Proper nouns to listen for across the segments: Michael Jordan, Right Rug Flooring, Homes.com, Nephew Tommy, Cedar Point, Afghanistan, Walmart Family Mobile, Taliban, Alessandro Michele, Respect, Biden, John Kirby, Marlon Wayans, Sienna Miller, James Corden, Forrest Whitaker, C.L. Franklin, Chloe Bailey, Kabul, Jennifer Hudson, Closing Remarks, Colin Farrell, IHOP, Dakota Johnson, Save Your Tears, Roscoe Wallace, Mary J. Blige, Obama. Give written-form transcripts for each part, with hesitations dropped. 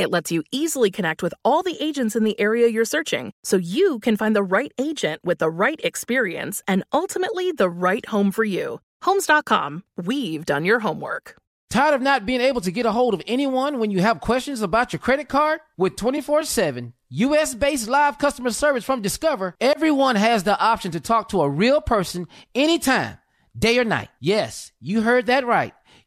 It lets you easily connect with all the agents in the area you're searching, so you can find the right agent with the right experience and ultimately the right home for you. Homes.com. We've done your homework. Tired of not being able to get a hold of anyone when you have questions about your credit card? With 24/7 U.S.-based live customer service from Discover, everyone has the option to talk to a real person anytime, day or night. Yes, you heard that right.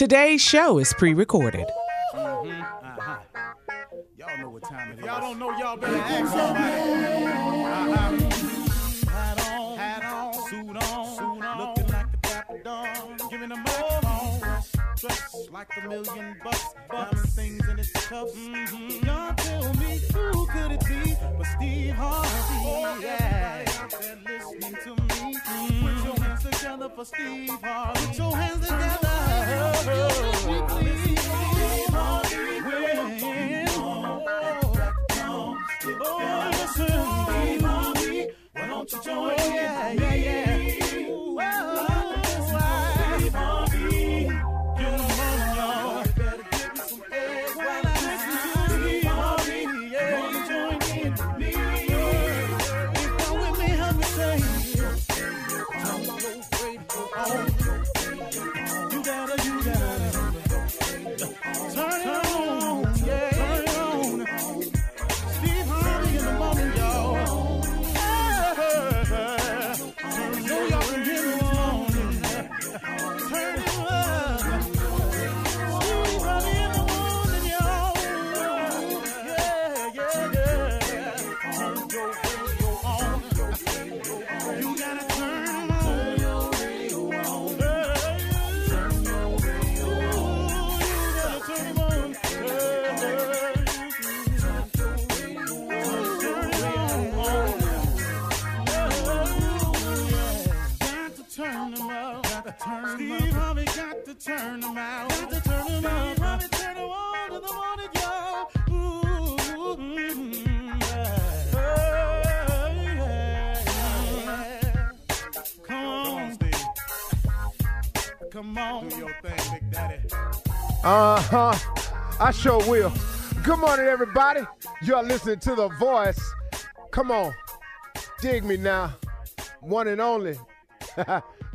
Today's show is pre-recorded. Y'all know what time it is. Y'all don't know, y'all better ask somebody. Hat on, suit on, looking like the Dapper Don, giving them all dressed like $1,000,000, things in its cups. Mm-hmm. Y'all tell me who could it be but Steve Harvey? Oh, yeah. Everybody out there listening to me. Together for Steve Harvey. Put your hands together. Steve Harvey, why don't you join me? Yeah. Steve Harvey, you know you better give me some air while I listen to Steve Harvey. Why don't you join me? If you're with me, help me say it. Turn them out. Got to turn them out. Probably turn them on to the morning, y'all. Ooh, yeah. Come on, Steve. Come on, do your thing, Big Daddy. I sure will. Good morning, everybody. You're listening to The Voice. Come on, dig me now. One and only.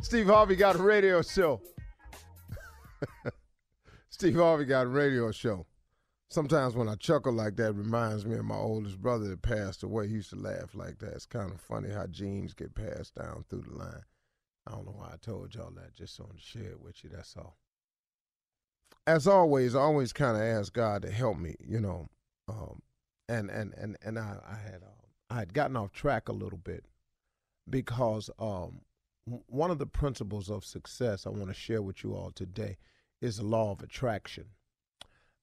Steve Harvey got a radio show. Steve Harvey got a radio show. Sometimes when I chuckle like that, it reminds me of my oldest brother that passed away. He used to laugh like that. It's kind of funny how genes get passed down through the line. I don't know why I told y'all that, just wanted to share it with you, that's all. As always, I always kind of ask God to help me, you know. I had gotten off track a little bit because one of the principles of success I want to share with you all today is the law of attraction.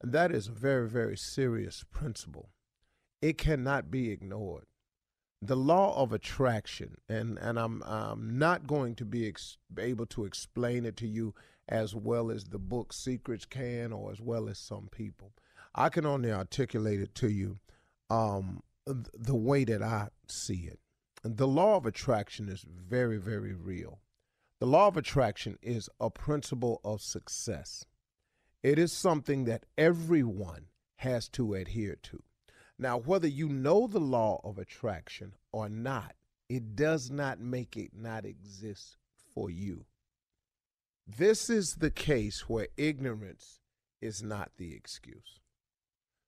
And that is a very, very serious principle. It cannot be ignored. The law of attraction, and I'm not going to be able to explain it to you as well as the book Secrets can, or as well as some people. I can only articulate it to you the way that I see it. The law of attraction is very, very real. The law of attraction is a principle of success. It is something that everyone has to adhere to. Now, whether you know the law of attraction or not, it does not make it not exist for you. This is the case where ignorance is not the excuse.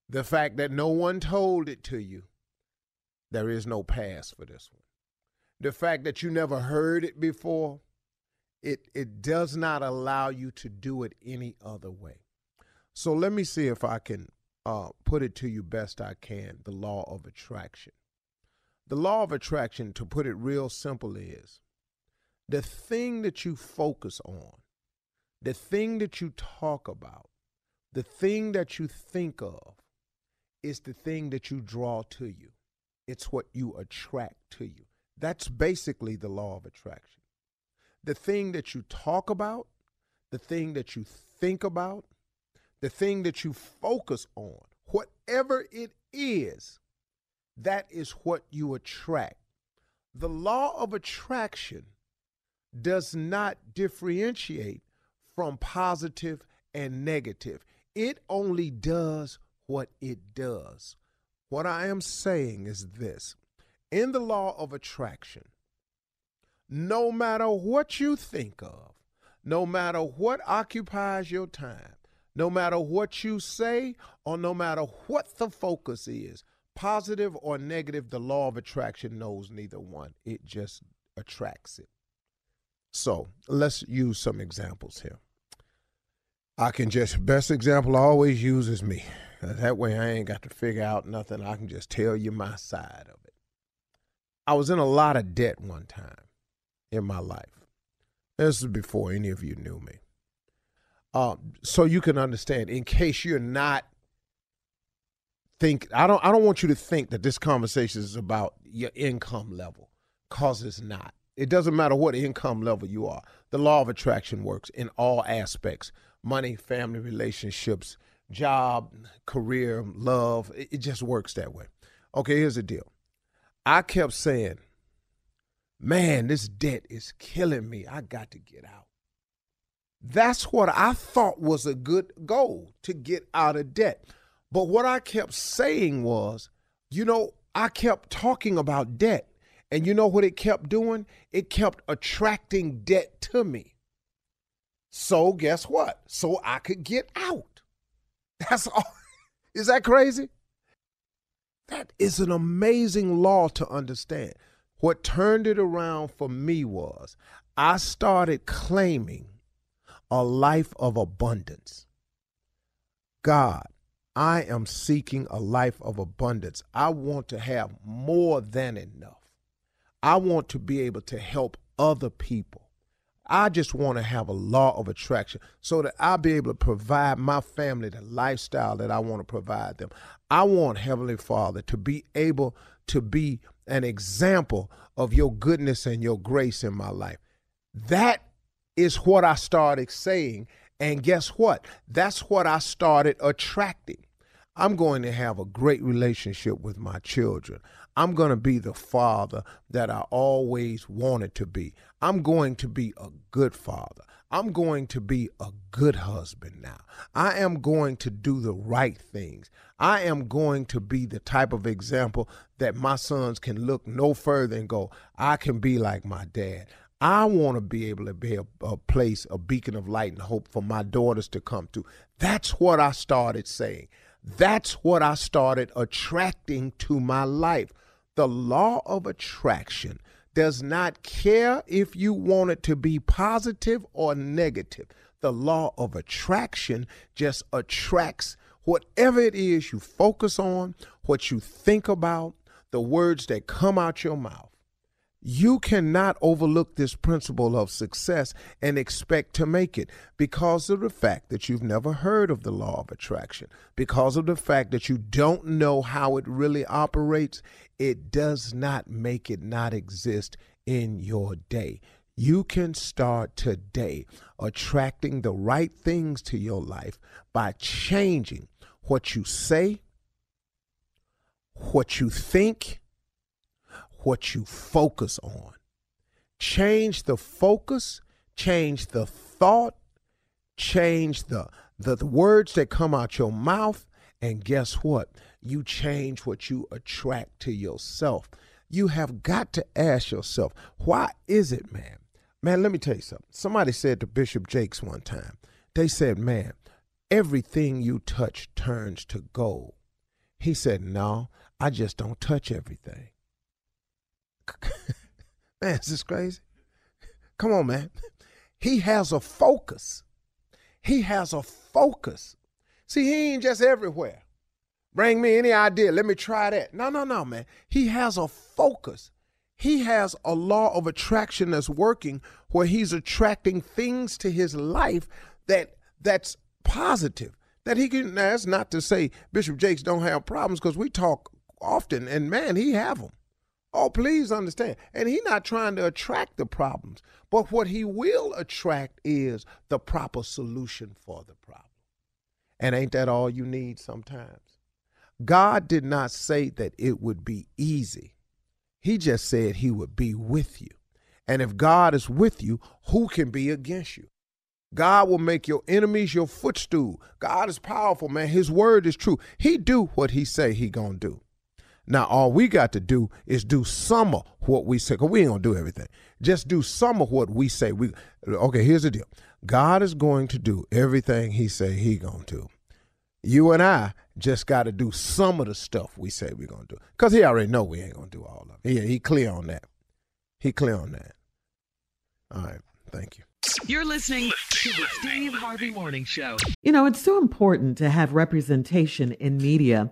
The fact that no one told it to you, there is no pass for this one. The fact that you never heard it before, it does not allow you to do it any other way. So let me see if I can put it to you best I can, the law of attraction. The law of attraction, to put it real simple, is the thing that you focus on, the thing that you talk about, the thing that you think of, is the thing that you draw to you. It's what you attract to you. That's basically the law of attraction. The thing that you talk about, the thing that you think about, the thing that you focus on, whatever it is, that is what you attract. The law of attraction does not differentiate from positive and negative. It only does what it does. What I am saying is this. In the law of attraction, no matter what you think of, no matter what occupies your time, no matter what you say, or no matter what the focus is, positive or negative, the law of attraction knows neither one. It just attracts it. So let's use some examples here. Best example I always use is me. That way I ain't got to figure out nothing. I can just tell you my side of it. I was in a lot of debt one time in my life. This is before any of you knew me. So you can understand, in case you're not think, I don't want you to think that this conversation is about your income level, because it's not. It doesn't matter what income level you are. The law of attraction works in all aspects: money, family, relationships, job, career, love. It just works that way. Okay, here's the deal. I kept saying, man, this debt is killing me. I got to get out. That's what I thought was a good goal, to get out of debt. But what I kept saying was, I kept talking about debt. And you know what it kept doing? It kept attracting debt to me. So guess what? So I could get out. That's all. Is that crazy? That is an amazing law to understand. What turned it around for me was I started claiming a life of abundance. God, I am seeking a life of abundance. I want to have more than enough. I want to be able to help other people. I just want to have a law of attraction so that I'll be able to provide my family the lifestyle that I want to provide them. I want, Heavenly Father, to be able to be an example of your goodness and your grace in my life. That is what I started saying. And guess what? That's what I started attracting. I'm going to have a great relationship with my children. I'm going to be the father that I always wanted to be. I'm going to be a good father. I'm going to be a good husband now. I am going to do the right things. I am going to be the type of example that my sons can look no further and go, I can be like my dad. I want to be able to be a place, a beacon of light and hope for my daughters to come to. That's what I started saying. That's what I started attracting to my life. The law of attraction does not care if you want it to be positive or negative. The law of attraction just attracts whatever it is you focus on, what you think about, the words that come out your mouth. You cannot overlook this principle of success and expect to make it because of the fact that you've never heard of the law of attraction, because of the fact that you don't know how it really operates. It does not make it not exist in your day. You can start today attracting the right things to your life by changing what you say, what you think, what you focus on. Change the focus, change the thought, change the words that come out your mouth, and guess what? You change what you attract to yourself. You have got to ask yourself, why is it, man? Man, let me tell you something. Somebody said to Bishop Jakes one time, they said, man, everything you touch turns to gold. He said, no, I just don't touch everything. Man, is this crazy? Come on, man. He has a focus. He has a focus. See, he ain't just everywhere. Bring me any idea. Let me try that. No, man. He has a focus. He has a law of attraction that's working where he's attracting things to his life that's positive. That he can. Now, that's not to say Bishop Jakes don't have problems, because we talk often, and man, he have them. Oh, please understand. And he's not trying to attract the problems, but what he will attract is the proper solution for the problem. And ain't that all you need sometimes? God did not say that it would be easy. He just said he would be with you. And if God is with you, who can be against you? God will make your enemies your footstool. God is powerful, man. His word is true. He do what he say he gonna do. Now, all we got to do is do some of what we say, because we ain't going to do everything. Just do some of what we say. Okay, here's the deal. God is going to do everything he say he going to do. You and I just got to do some of the stuff we say we're going to do, because he already know we ain't going to do all of it. Yeah, he clear on that. He clear on that. All right, thank you. You're listening to the Steve Harvey Morning Show. You know, it's so important to have representation in media.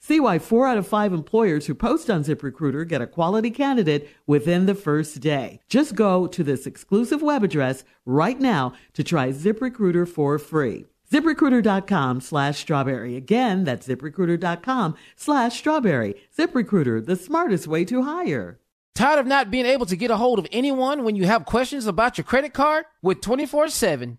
See why 4 out of 5 employers who post on ZipRecruiter get a quality candidate within the first day. Just go to this exclusive web address right now to try ZipRecruiter for free. ZipRecruiter.com/strawberry. Again, that's ZipRecruiter.com/strawberry. ZipRecruiter, the smartest way to hire. Tired of not being able to get a hold of anyone when you have questions about your credit card? With 24/7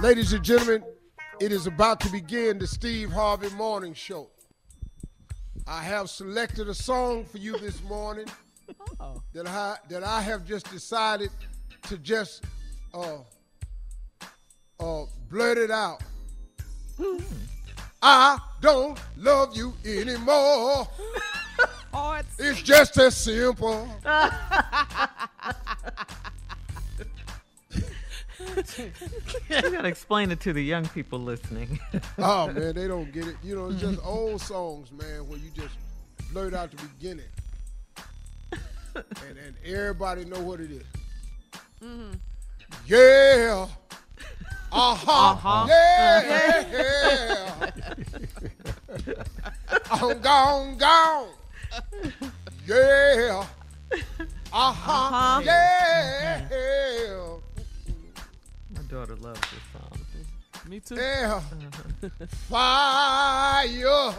Ladies and gentlemen, it is about to begin the Steve Harvey Morning Show. I have selected a song for you this morning that I have just decided to just blurt it out. I don't love you anymore. Oh, it's just as simple. You gotta explain it to the young people listening. Oh man, they don't get it. You know, it's just old songs, man, where you just blurt out the beginning, and everybody know what it is. Mm-hmm. Yeah, yeah. I'm gone. Yeah, yeah. Daughter loves this song. Me too. Yeah. Fire.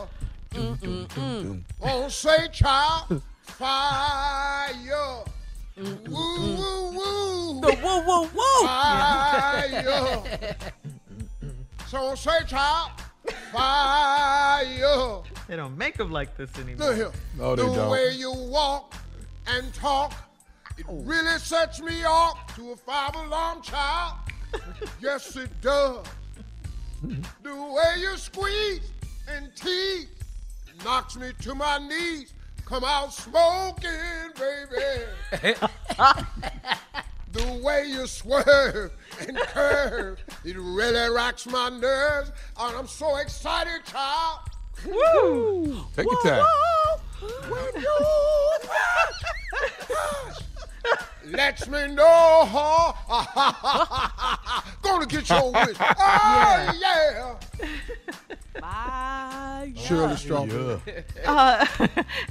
Oh, say, child. Fire. Woo, woo, woo. The woo, woo, woo. Fire. So, say, child. Fire. They don't make them like this anymore. Look, no, they don't. The way you walk and talk, it really sets me off to a 5-alarm child. Yes, it does. The way you squeeze and tease knocks me to my knees. Come out smoking, baby. The way you swerve and curve, it really rocks my nerves. And I'm so excited, child. Woo! Take your time. When you let me know, huh? Gonna get your wish. Oh, yeah. My Shirley Strong.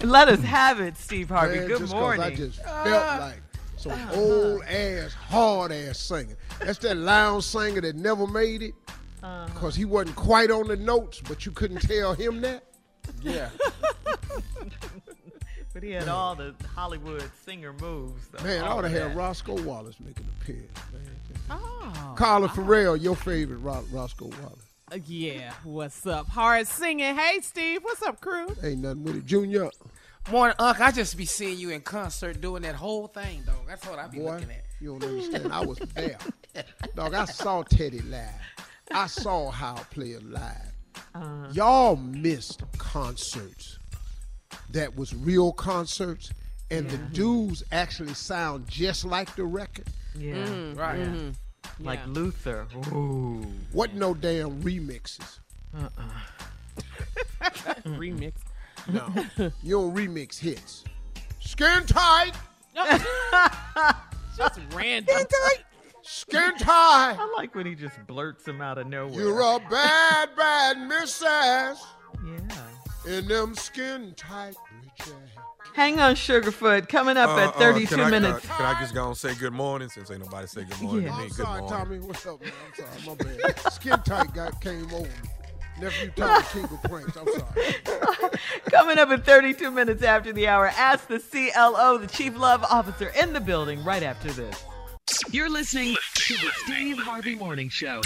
Let us have it, Steve Harvey. Man, good morning. I just felt like Some old-ass, hard-ass singer. That's that lounge singer that never made it because he wasn't quite on the notes, but you couldn't tell him that. Yeah. But he had all the Hollywood singer moves. Though, man, I ought to have Roscoe Wallace make an appearance. Oh, Colin Farrell, your favorite Roscoe Wallace. Yeah, what's up? Hard singing. Hey, Steve, what's up, crew? Ain't nothing with it. Junior. Morning, Unc. I just be seeing you in concert doing that whole thing, dog. That's what I be looking at. You don't understand. I was there. Dog, I saw Teddy live. I saw Howl play live. Y'all missed concerts that was real concerts, and the dudes actually sound just like the record. Yeah. Mm-hmm. Right. Mm-hmm. Yeah. Like Luther. Ooh. What no damn remixes. Remix. No. You don't remix hits. Skin tight. Just random. Skin tight. Skin tight. I like when he just blurts him out of nowhere. You're a bad, bad missus. Yeah. In them skin tight bitches. Hang on, Sugarfoot. Coming up at 32 minutes. Can I just go and say good morning since ain't nobody say good morning to me? I'm sorry, good morning. Tommy. What's up, man? I'm sorry. My bad. Skin tight guy came over. Nephew Tommy, king of pranks. I'm sorry. Coming up at 32 minutes after the hour, ask the CLO, the Chief Love Officer, in the building right after this. You're listening to the Steve Harvey Morning Show.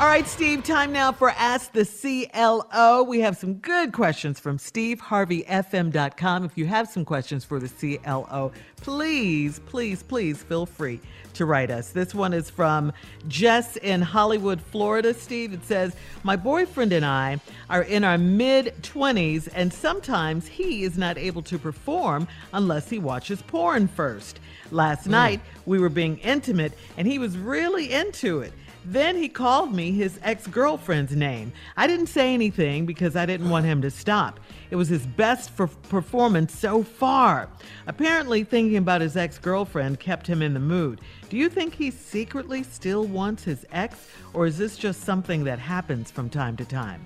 All right, Steve, time now for Ask the CLO. We have some good questions from steveharveyfm.com. If you have some questions for the CLO, please, please, please feel free to write us. This one is from Jess in Hollywood, Florida, Steve. It says, my boyfriend and I are in our mid-20s, and sometimes he is not able to perform unless he watches porn first. Last night, we were being intimate, and he was really into it. Then he called me his ex-girlfriend's name. I didn't say anything because I didn't want him to stop. It was his best performance so far. Apparently, thinking about his ex-girlfriend kept him in the mood. Do you think he secretly still wants his ex, or is this just something that happens from time to time?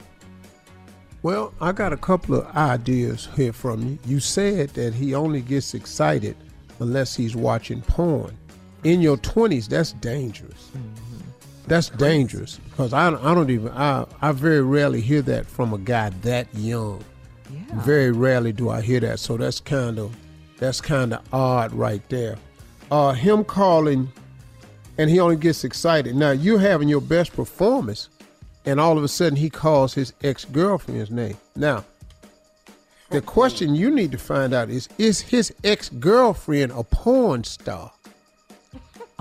Well, I got a couple of ideas here from you. You said that he only gets excited unless he's watching porn. In your 20s, that's dangerous. That's dangerous because I very rarely hear that from a guy that young. Yeah. Very rarely do I hear that. So that's kind of odd right there. Him calling and he only gets excited. Now you're having your best performance and all of a sudden he calls his ex-girlfriend's name. Now, the question you need to find out is his ex-girlfriend a porn star?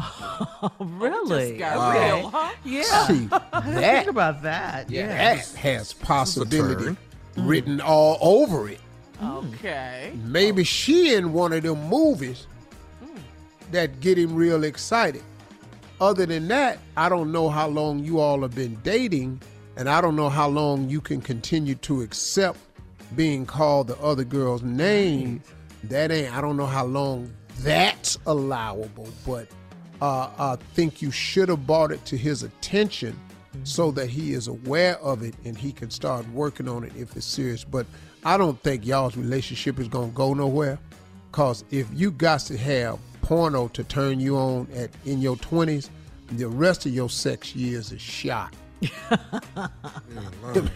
Oh, really? Just got real, huh? Yeah. See, I didn't think about that. Yeah, that has possibility written all over it. Okay. Maybe she in one of them movies that get him real excited. Other than that, I don't know how long you all have been dating, and I don't know how long you can continue to accept being called the other girl's name. That ain't, I don't know how long that's allowable, but I think you should have brought it to his attention so that he is aware of it and he can start working on it if it's serious. But I don't think y'all's relationship is going to go nowhere because if you got to have porno to turn you on in your 20s, the rest of your sex years is shot.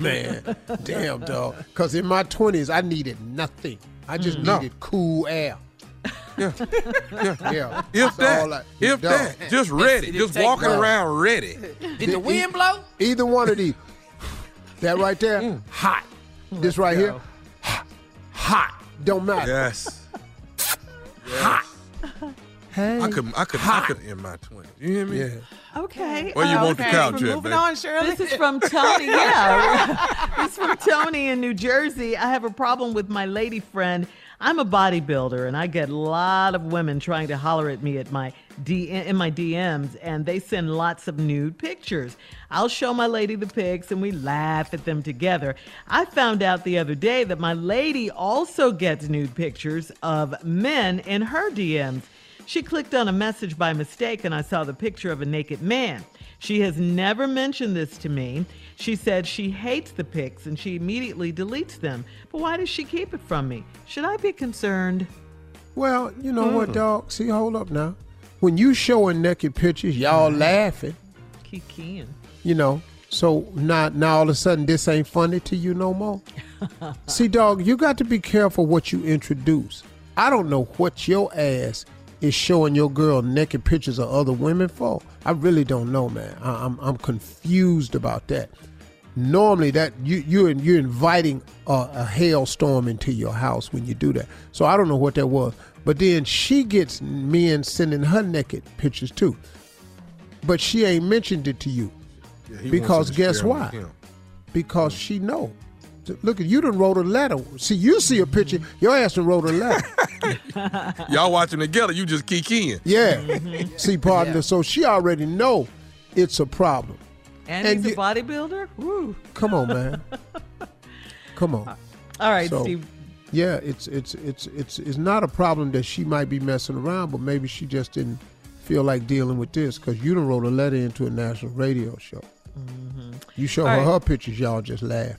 Man, damn, dog. Because in my 20s, I needed nothing. I just needed cool air. Yeah. Just ready. Just walking around ready. Did the wind blow? Either one of these. That right there, hot. This right here, hot. Don't matter. Yes. Hot. Hey. I could in my 20s. You hear me? Yeah. Okay. Well, you want the couch yet, moving on, Shirley. This is from Tony. This is from Tony in New Jersey. I have a problem with my lady friend. I'm a bodybuilder, and I get a lot of women trying to holler at me in my DMs, and they send lots of nude pictures. I'll show my lady the pics, and we laugh at them together. I found out the other day that my lady also gets nude pictures of men in her DMs. She clicked on a message by mistake, and I saw the picture of a naked man. She has never mentioned this to me. She said she hates the pics and she immediately deletes them. But why does she keep it from me? Should I be concerned? Well, you know what, dog? See, hold up now. When you showing naked pictures, y'all laughing. Kikiing. You know, so now all of a sudden this ain't funny to you no more. See, dog, you got to be careful what you introduce. I don't know what your ass is showing your girl naked pictures of other women for. I really don't know, man. I'm confused about that. Normally, that you're inviting a hailstorm into your house when you do that. So I don't know what that was. But then she gets men sending her naked pictures too. But she ain't mentioned it to you. Yeah, because guess why? Because she know. Look, you done wrote a letter. See, you see a picture, your ass done wrote a letter. Y'all watching together, you just kikiing. Yeah. Mm-hmm. See, partner, so she already know it's a problem. And he's a bodybuilder? Woo. Come on, man. Come on. All right, so, Steve. Yeah, it's not a problem that she might be messing around, but maybe she just didn't feel like dealing with this because you done wrote a letter into a national radio show. Mm-hmm. You show her pictures, y'all just laugh.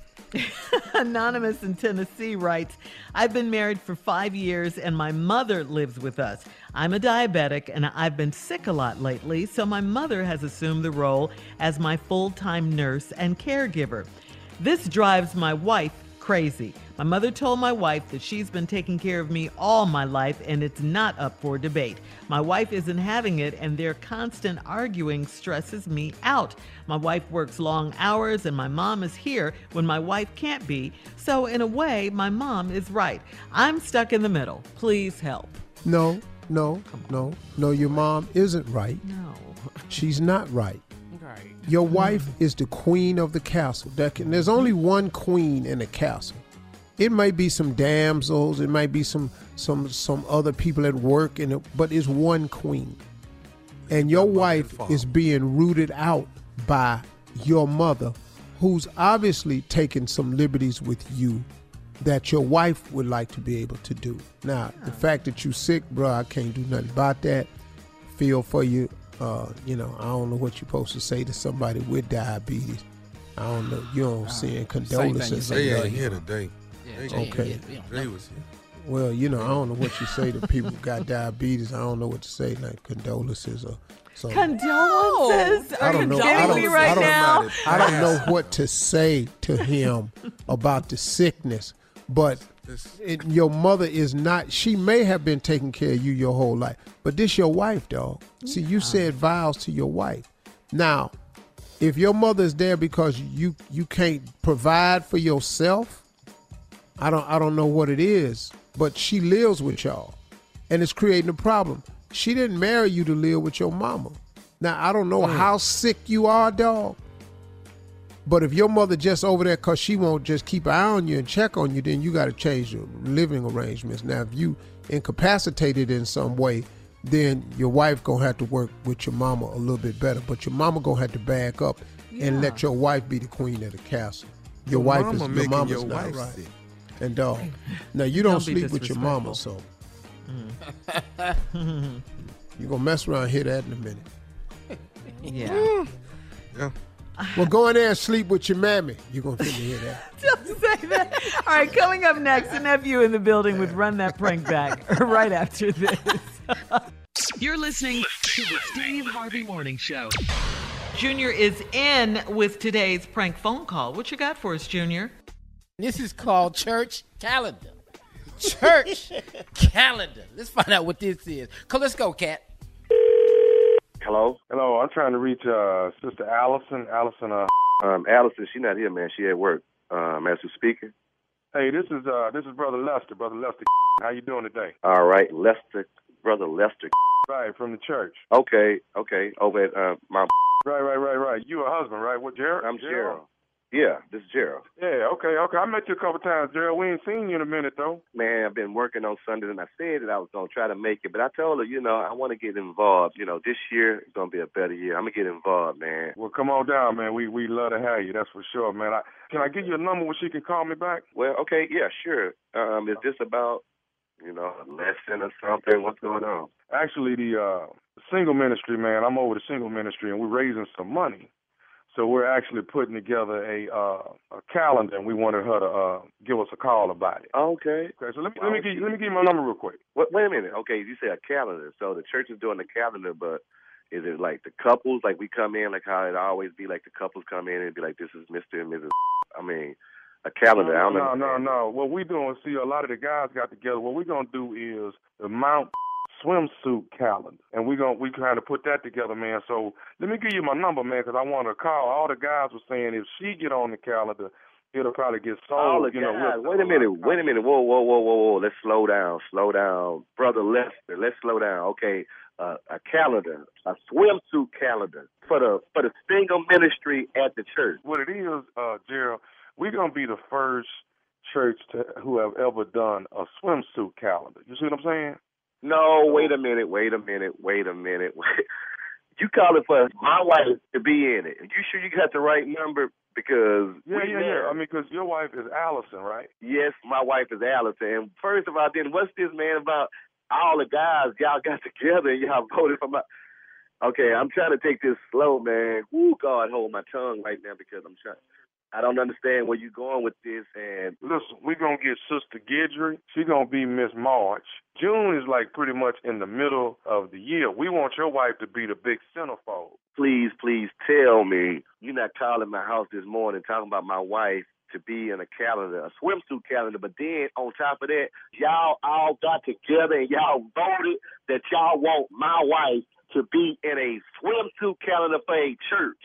Anonymous in Tennessee writes, I've been married for 5 years and my mother lives with us. I'm a diabetic and I've been sick a lot lately, so my mother has assumed the role as my full-time nurse and caregiver. This drives my wife crazy. My mother told my wife that she's been taking care of me all my life and it's not up for debate. My wife isn't having it and their constant arguing stresses me out. My wife works long hours and my mom is here when my wife can't be. So in a way, my mom is right. I'm stuck in the middle. Please help. No, your mom isn't right. No. She's not right. Right. Your wife is the queen of the castle. There's only one queen in a castle. It may be some damsels, it might be some other people at work, but it's one queen. And your wife is being rooted out by your mother, who's obviously taking some liberties with you that your wife would like to be able to do. Now, the fact that you're sick, bro, I can't do nothing about that. Feel for you. I don't know what you're supposed to say to somebody with diabetes. I don't know. You don't send condolences. They ain't here today. Yeah, okay. Jay was here. Well, I don't know what you say to people who got diabetes. I don't know what to say, like condolences or something. Condolences? No. Are you kidding me right now? I don't know what to say to him about the sickness, but your mother is not. She may have been taking care of you your whole life, but this your wife, dog. See, you said vows to your wife. Now, if your mother is there because you can't provide for yourself, I don't know what it is, but she lives with y'all, and it's creating a problem. She didn't marry you to live with your mama. Now, I don't know how sick you are, dog. But if your mother just over there because she won't just keep an eye on you and check on you, then you got to change your living arrangements. Now, if you incapacitated in some way, then your wife going to have to work with your mama a little bit better. But your mama going to have to back up and let your wife be the queen of the castle. Your mama's not right. Sick. And dog, now you don't sleep with your mama, so you're going to mess around and hear that in a minute. Yeah. Well, go in there and sleep with your mammy. You're going to hear that. Don't say that. All right, coming up next, the nephew in the building with Run That Prank Back right after this. You're listening to the Steve Harvey Morning Show. Junior is in with today's prank phone call. What you got for us, Junior? This is called Church Calendar. Church Calendar. Let's find out what this is. Let's go, Kat. Hello? Hello, I'm trying to reach Sister Allison. Allison, she's not here, man. She at work. As we're speaking. Hey, this is Brother Lester. Brother Lester, how you doing today? All right, Lester. Brother Lester. Right, from the church. Okay. Over at my... Right. You a husband, right? What, Gerald? I'm Gerald. Yeah, this is Gerald. Yeah, okay. I met you a couple times, Gerald. We ain't seen you in a minute, though. Man, I've been working on Sundays, and I said that I was going to try to make it. But I told her, I want to get involved. This year is going to be a better year. I'm going to get involved, man. Well, come on down, man. We love to have you. That's for sure, man. Can I give you a number where she can call me back? Well, okay, yeah, sure. Is this about, a lesson or something? What's going on? Actually, the single ministry, man. I'm over the single ministry, and we're raising some money. So we're actually putting together a calendar, and we wanted her to give us a call about it. Okay. Okay. So let me give you my number real quick. Wait a minute. Okay, you say a calendar. So the church is doing the calendar, but is it like the couples? Like we come in, like how it always be, like the couples come in and be like, this is Mr. and Mrs. I mean, a calendar. No. What we're doing, see, a lot of the guys got together. What we're going to do is the Mount swimsuit calendar, and we trying to put that together, man. So let me give you my number, man, because I want to call. All the guys were saying if she get on the calendar, it'll probably get sold. Wait a minute. Whoa. Let's slow down. Brother Lester, let's slow down. Okay, a calendar, a swimsuit calendar for the single ministry at the church. What it is, Gerald, we're going to be the first church who have ever done a swimsuit calendar. You see what I'm saying? No, wait a minute. You calling for my wife to be in it. You sure you got the right number? Because yeah. I mean, because your wife is Allison, right? Yes, my wife is Allison. And first of all, then what's this, man, about all the guys y'all got together and y'all voted for my... Okay, I'm trying to take this slow, man. Ooh, God, hold my tongue right now because I don't understand where you're going with this. And listen, we're going to get Sister Guidry. She's going to be Miss March. June is like pretty much in the middle of the year. We want your wife to be the big centerfold. Please tell me you're not calling my house this morning talking about my wife to be in a calendar, a swimsuit calendar. But then on top of that, y'all all got together and y'all voted that y'all want my wife to be in a swimsuit calendar for a church.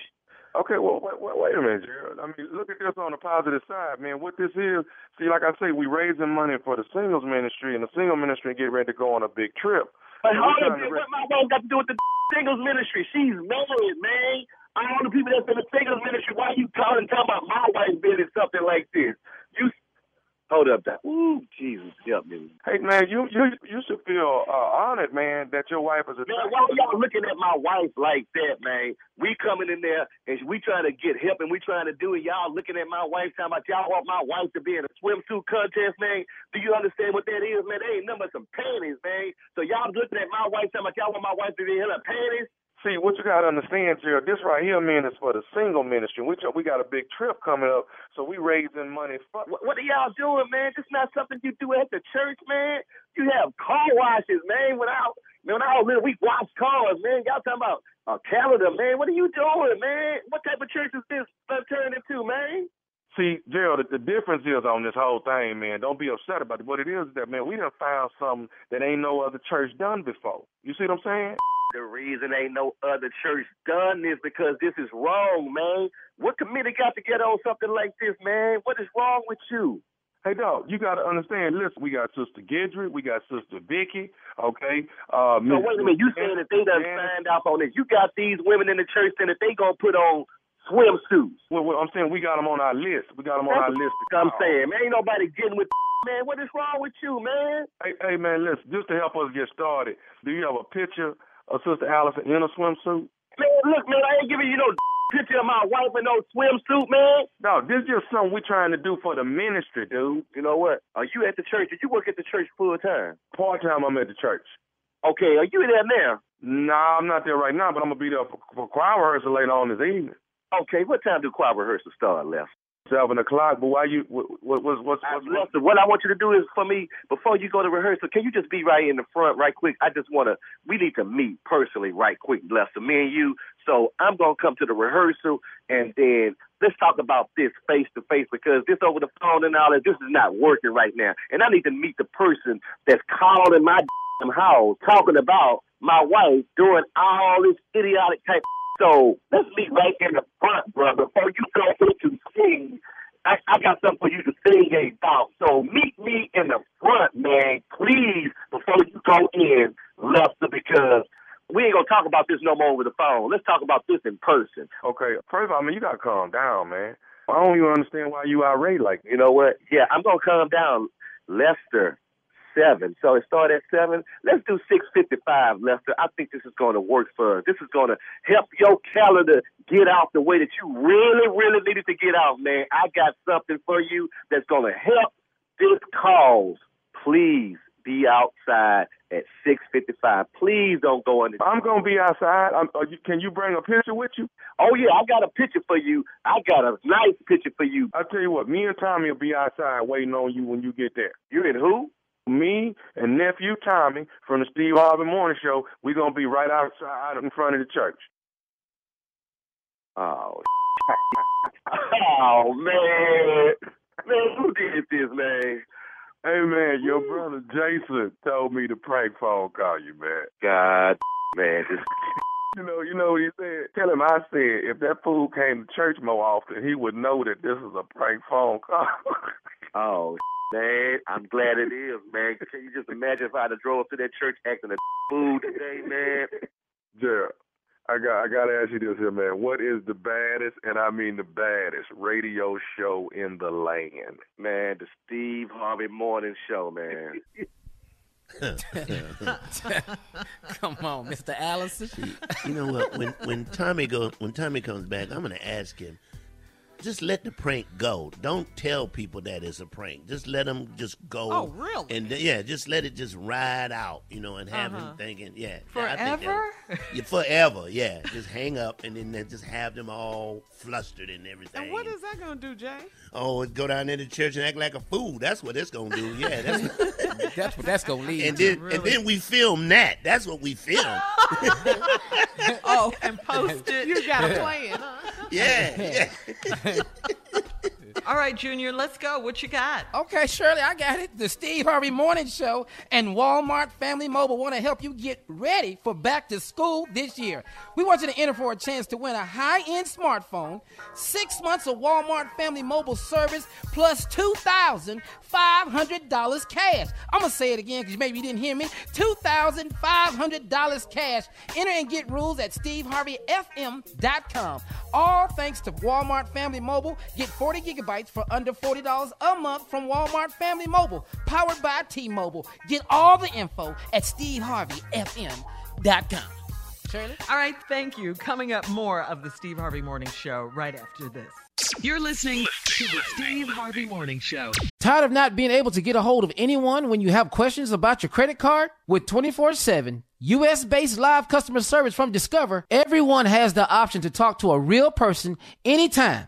Okay, well, wait a minute, Gerald. I mean, look at this on the positive side, man. What this is, see, like I say, we raising money for the singles ministry, and the single ministry get ready to go on a big trip. But how does what my wife got to do with the singles ministry? She's married, man. I know the people that's in the singles ministry. Why you calling and talking about my wife being in something like this? You hold up, that. Ooh, Jesus, help me. Hey, man, you should feel honored, man, that your wife is a... Man, why are y'all looking at my wife like that, man? We coming in there, and we trying to get help, and we trying to do it. Y'all looking at my wife, talking about y'all want my wife to be in a swimsuit contest, man. Do you understand what that is, man? That ain't nothing but some panties, man. So y'all looking at my wife, talking about y'all want my wife to be in her panties? See, what you got to understand, Gerald, this right here, man, is for the single ministry. We got a big trip coming up, so we raising money. What are y'all doing, man? This is not something you do at the church, man. You have car washes, man. When I was little, we washed cars, man. Y'all talking about a calendar, man. What are you doing, man? What type of church is this turned into, man? See, Gerald, the difference is on this whole thing, man. Don't be upset about it. What it is that, man, we done found something that ain't no other church done before. You see what I'm saying? The reason ain't no other church done this because this is wrong, man. What committee got to get on something like this, man? What is wrong with you? Hey, dog, you got to understand, listen, we got Sister Guidry, we got Sister Vicky, okay? So wait a minute, you saying that they done signed off on this. You got these women in the church saying that they going to put on swimsuits. Well, I'm saying we got them on our list. I'm saying, man, ain't nobody getting with... Man, what is wrong with you, man? Hey, man, listen, just to help us get started, do you have a picture... Sister Allison in a swimsuit? Man, look, man, I ain't giving you no picture of my wife in no swimsuit, man. No, this is just something we're trying to do for the ministry, dude. You know what? Are you at the church? Did you work at the church full time? Part time, I'm at the church. Okay, are you there now? Nah, I'm not there right now, but I'm going to be there for choir rehearsal later on this evening. Okay, what time do choir rehearsal start, Lester? 7:00, but why you? Lester, what I want you to do is for me before you go to rehearsal. Can you just be right in the front, right quick? I just want to. We need to meet personally, right quick, Lester, me and you. So I'm gonna come to the rehearsal, and then let's talk about this face to face because this over the phone and all that. This is not working right now, and I need to meet the person that's calling my house, talking about my wife doing all this idiotic type. So let's meet right in the front, brother. Before you go to sing, I got something for you to sing about. So meet me in the front, man, please, before you go in, Lester, because we ain't going to talk about this no more over the phone. Let's talk about this in person. Okay. First of all, man, you got to calm down, man. I don't even understand why you irate like that. You know what? Yeah, I'm going to calm down, Lester. 7. So it started at 7. Let's do 6:55, Lester. I think this is going to work for us. This is going to help your calendar get out the way that you really, really needed to get out, man. I got something for you that's going to help this cause. Please be outside at 6:55. Please don't go in. I'm going to be outside. Can you bring a picture with you? Oh, yeah, I got a picture for you. I got a nice picture for you. I'll tell you what, me and Tommy will be outside waiting on you when you get there. You and who? Me and Nephew Tommy from the Steve Harvey Morning Show. We're going to be right outside in front of the church. Oh, oh, man. Man, who did this, man? Hey, man, your brother Jason told me to prank phone call you, man. God, man. You know what he said? Tell him I said if that fool came to church more often, he would know that this is a prank phone call. Oh, man, I'm glad it is, man. Can you just imagine if I had drove to that church acting a fool today, man? Gerald, I got to ask you this here, man. What is the baddest, and I mean the baddest, radio show in the land? Man, the Steve Harvey Morning Show, man. Come on, Mr. Allison. You know what? When Tommy comes back, I'm going to ask him, just let the prank go. Don't tell people that it's a prank. Just let them just go. Oh, really? And yeah, just let it just ride out, you know, and have them thinking, yeah. Forever? Forever, yeah. Just hang up and then just have them all flustered and everything. And what is that going to do, Jay? Oh, go down into church and act like a fool. That's what it's going to do, yeah. That's what that's going to lead to. Really? And then we film that. That's what we film. Oh, and post it. You got a plan, huh? Yeah. All right, Junior, let's go. What you got? Okay, Shirley, I got it. The Steve Harvey Morning Show and Walmart Family Mobile want to help you get ready for back to school this year. We want you to enter for a chance to win a high-end smartphone, 6 months of Walmart Family Mobile service, plus $2,500 cash. I'm going to say it again because maybe you didn't hear me. $2,500 cash. Enter and get rules at steveharveyfm.com. All thanks to Walmart Family Mobile. Get 40 gigabytes for under $40 a month from Walmart Family Mobile, powered by T-Mobile. Get all the info at steveharveyfm.com. Shirley? All right, thank you. Coming up, more of the Steve Harvey Morning Show right after this. You're listening to the Steve Harvey Morning Show. Tired of not being able to get a hold of anyone when you have questions about your credit card? With 24/7 U.S.-based live customer service from Discover, everyone has the option to talk to a real person anytime,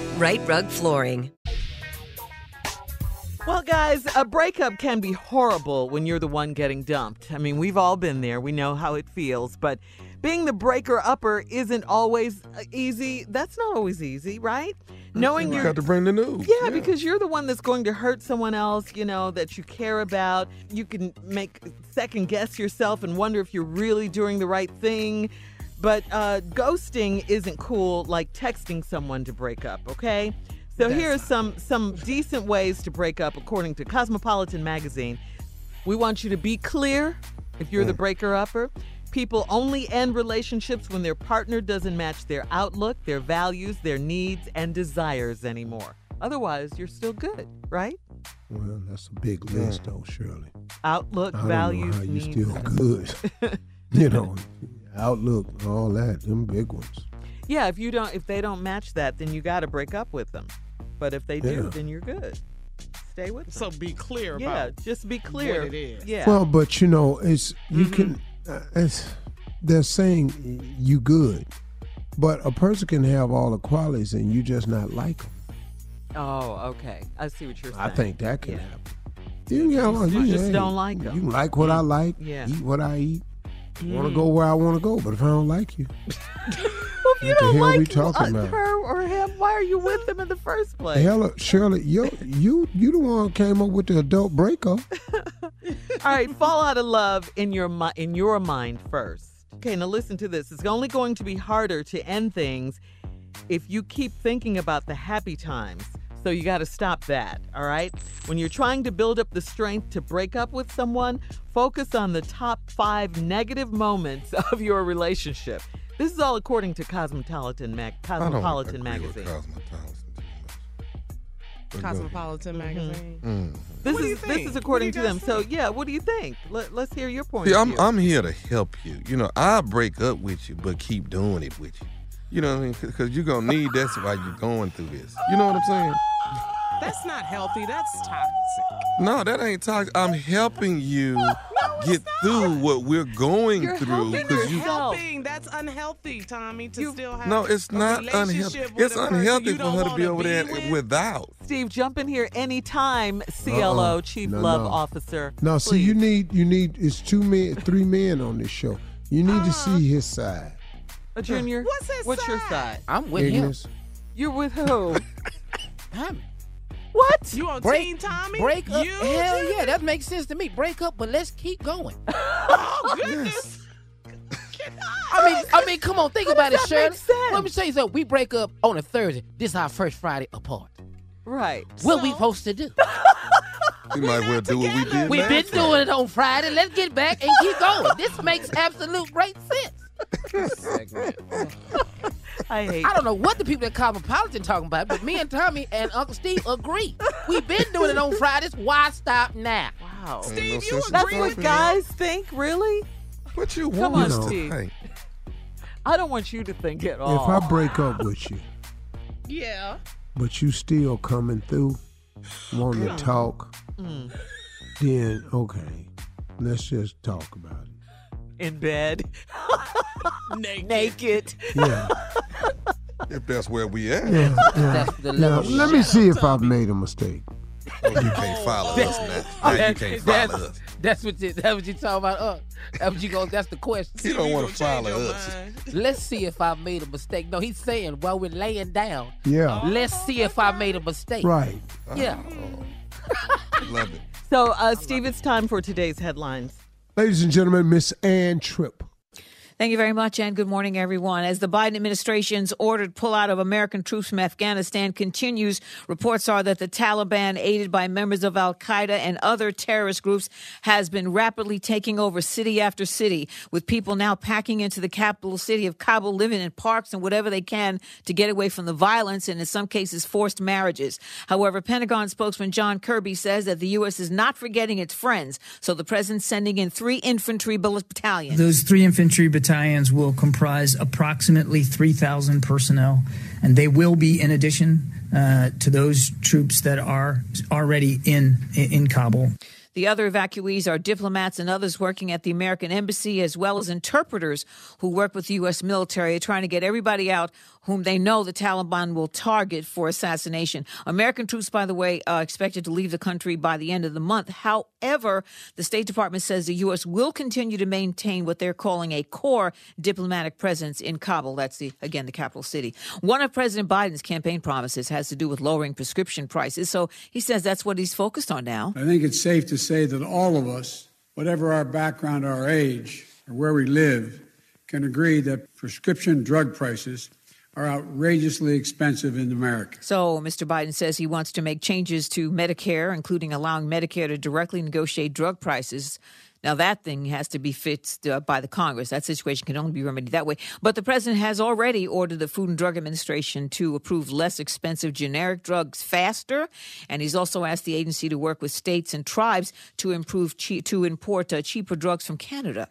Right Rug Flooring. Well, guys, a breakup can be horrible when you're the one getting dumped. I mean, we've all been there. We know how it feels. But being the breaker-upper isn't always easy. That's not always easy, right? Knowing you got to bring the news. Yeah, because you're the one that's going to hurt someone else, you know, that you care about. You can make second-guess yourself and wonder if you're really doing the right thing. But ghosting isn't cool like texting someone to break up, okay? So here are some decent ways to break up, according to Cosmopolitan magazine. We want you to be clear if you're the breaker-upper. People only end relationships when their partner doesn't match their outlook, their values, their needs, and desires anymore. Otherwise, you're still good, right? Well, that's a big list, though, Shirley. Outlook, values, needs. I don't know how you're still good. You know, outlook, all that, them big ones. Yeah, if they don't match that, then you got to break up with them. But if they do, then you're good. Stay with them. So be clear about just be clear. What it is. Yeah. Well, but you know, it's you can. They're saying you good, but a person can have all the qualities and you just not like them. Oh, okay. I see what you're saying. I think that can happen. You just don't like them. You like what I like. Yeah. Eat what I eat. Want to go where I want to go, but if I don't like you. Well, if you don't like her or him, why are you with them in the first place? Hella, Shirley, you the one who came up with the adult breakup. All right, fall out of love in your mind first. Okay, now listen to this. It's only going to be harder to end things if you keep thinking about the happy times. So you got to stop that, all right? When you're trying to build up the strength to break up with someone, focus on the top 5 negative moments of your relationship. This is all according to Cosmopolitan magazine. Cosmopolitan magazine. Mm-hmm. This is according to them. Think? So yeah, what do you think? Let's hear your point. See, I'm here to help you. You know, I break up with you, but keep doing it with you. You know what I mean? Because you're gonna need that's why you're going through this. You know what I'm saying? That's not healthy. That's toxic. No, that ain't toxic. I'm helping you get through what we're going through. You're helping. That's unhealthy, Tommy, to still have no, it's not unhealthy. It's unhealthy for her to be over there without. Steve, jump in here anytime, CLO, Chief Love Officer. No, please. See, you need it's 3 men on this show. You need to see his side. A junior, what's your side? I'm with him. You're with who? Tommy. What? You on Team Tommy? Break up. Hell yeah, that makes sense to me. Break up, but let's keep going. Oh, goodness. Yes. I mean, come on, think about it, Shirley. Let me tell you something. We break up on a Thursday. This is our first Friday apart. Right. What we supposed to do? We might well do what we did. We've been doing it on Friday. Let's get back and keep going. This makes absolute great sense. I don't know what the people at Cosmopolitan talking about, but me and Tommy and Uncle Steve agree. We've been doing it on Fridays. Why stop now? Wow. Steve, you agree with me? Guys think, really? What you want? Come on, Steve. Hey. I don't want you to think at all. If I break up with you, but you still coming through, wanting to talk, then okay, let's just talk about it. In bed. Naked. Yeah. If that's where we at. Yeah, that's the level. Now, let me see if I've made a mistake. Well, you can't follow us now. You can't follow us. That's what you talking about us. That's the question. You don't want to follow us. Let's see if I made a mistake. No, he's saying while we're laying down. Yeah. Let's see if I made a mistake. Right. Yeah. Love it. So, Steve, it's time for today's headlines. Ladies and gentlemen, Miss Ann Tripp. Thank you very much, and good morning, everyone. As the Biden administration's ordered pullout of American troops from Afghanistan continues, reports are that the Taliban, aided by members of al-Qaeda and other terrorist groups, has been rapidly taking over city after city, with people now packing into the capital city of Kabul, living in parks and whatever they can to get away from the violence and, in some cases, forced marriages. However, Pentagon spokesman John Kirby says that the U.S. is not forgetting its friends, so the president's sending in 3 infantry battalions. Those 3 infantry battalions will comprise approximately 3,000 personnel, and they will be in addition to those troops that are already in Kabul. The other evacuees are diplomats and others working at the American embassy, as well as interpreters who work with the U.S. military, trying to get everybody out whom they know the Taliban will target for assassination. American troops, by the way, are expected to leave the country by the end of the month. However, the State Department says the U.S. will continue to maintain what they're calling a core diplomatic presence in Kabul. That's, the capital city. One of President Biden's campaign promises has to do with lowering prescription prices, so he says that's what he's focused on now. I think it's safe to say that all of us, whatever our background, our age, or where we live, can agree that prescription drug prices are outrageously expensive in America. So Mr. Biden says he wants to make changes to Medicare, including allowing Medicare to directly negotiate drug prices. Now, that thing has to be fixed by the Congress. That situation can only be remedied that way. But the president has already ordered the Food and Drug Administration to approve less expensive generic drugs faster. And he's also asked the agency to work with states and tribes to import cheaper drugs from Canada.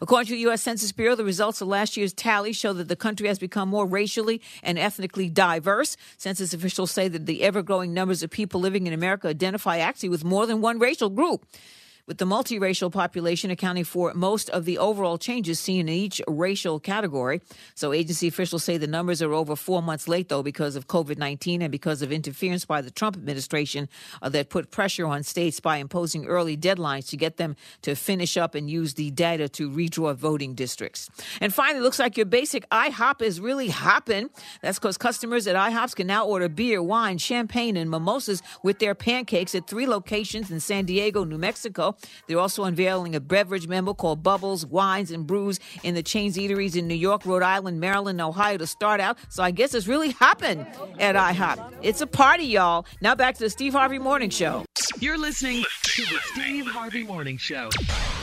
According to the U.S. Census Bureau, the results of last year's tally show that the country has become more racially and ethnically diverse. Census officials say that the ever-growing numbers of people living in America identify actually with more than one racial group, with the multiracial population accounting for most of the overall changes seen in each racial category. So agency officials say the numbers are over 4 months late, though, because of COVID-19 and because of interference by the Trump administration that put pressure on states by imposing early deadlines to get them to finish up and use the data to redraw voting districts. And finally, it looks like your basic IHOP is really hopping. That's because customers at IHOPs can now order beer, wine, champagne, and mimosas with their pancakes at 3 locations in San Diego, New Mexico. They're also unveiling a beverage menu called Bubbles, Wines, and Brews in the chain's eateries in New York, Rhode Island, Maryland, and Ohio to start out. So I guess it's really hopping at IHOP. It's a party, y'all. Now back to the Steve Harvey Morning Show. You're listening to the Steve Harvey Morning Show.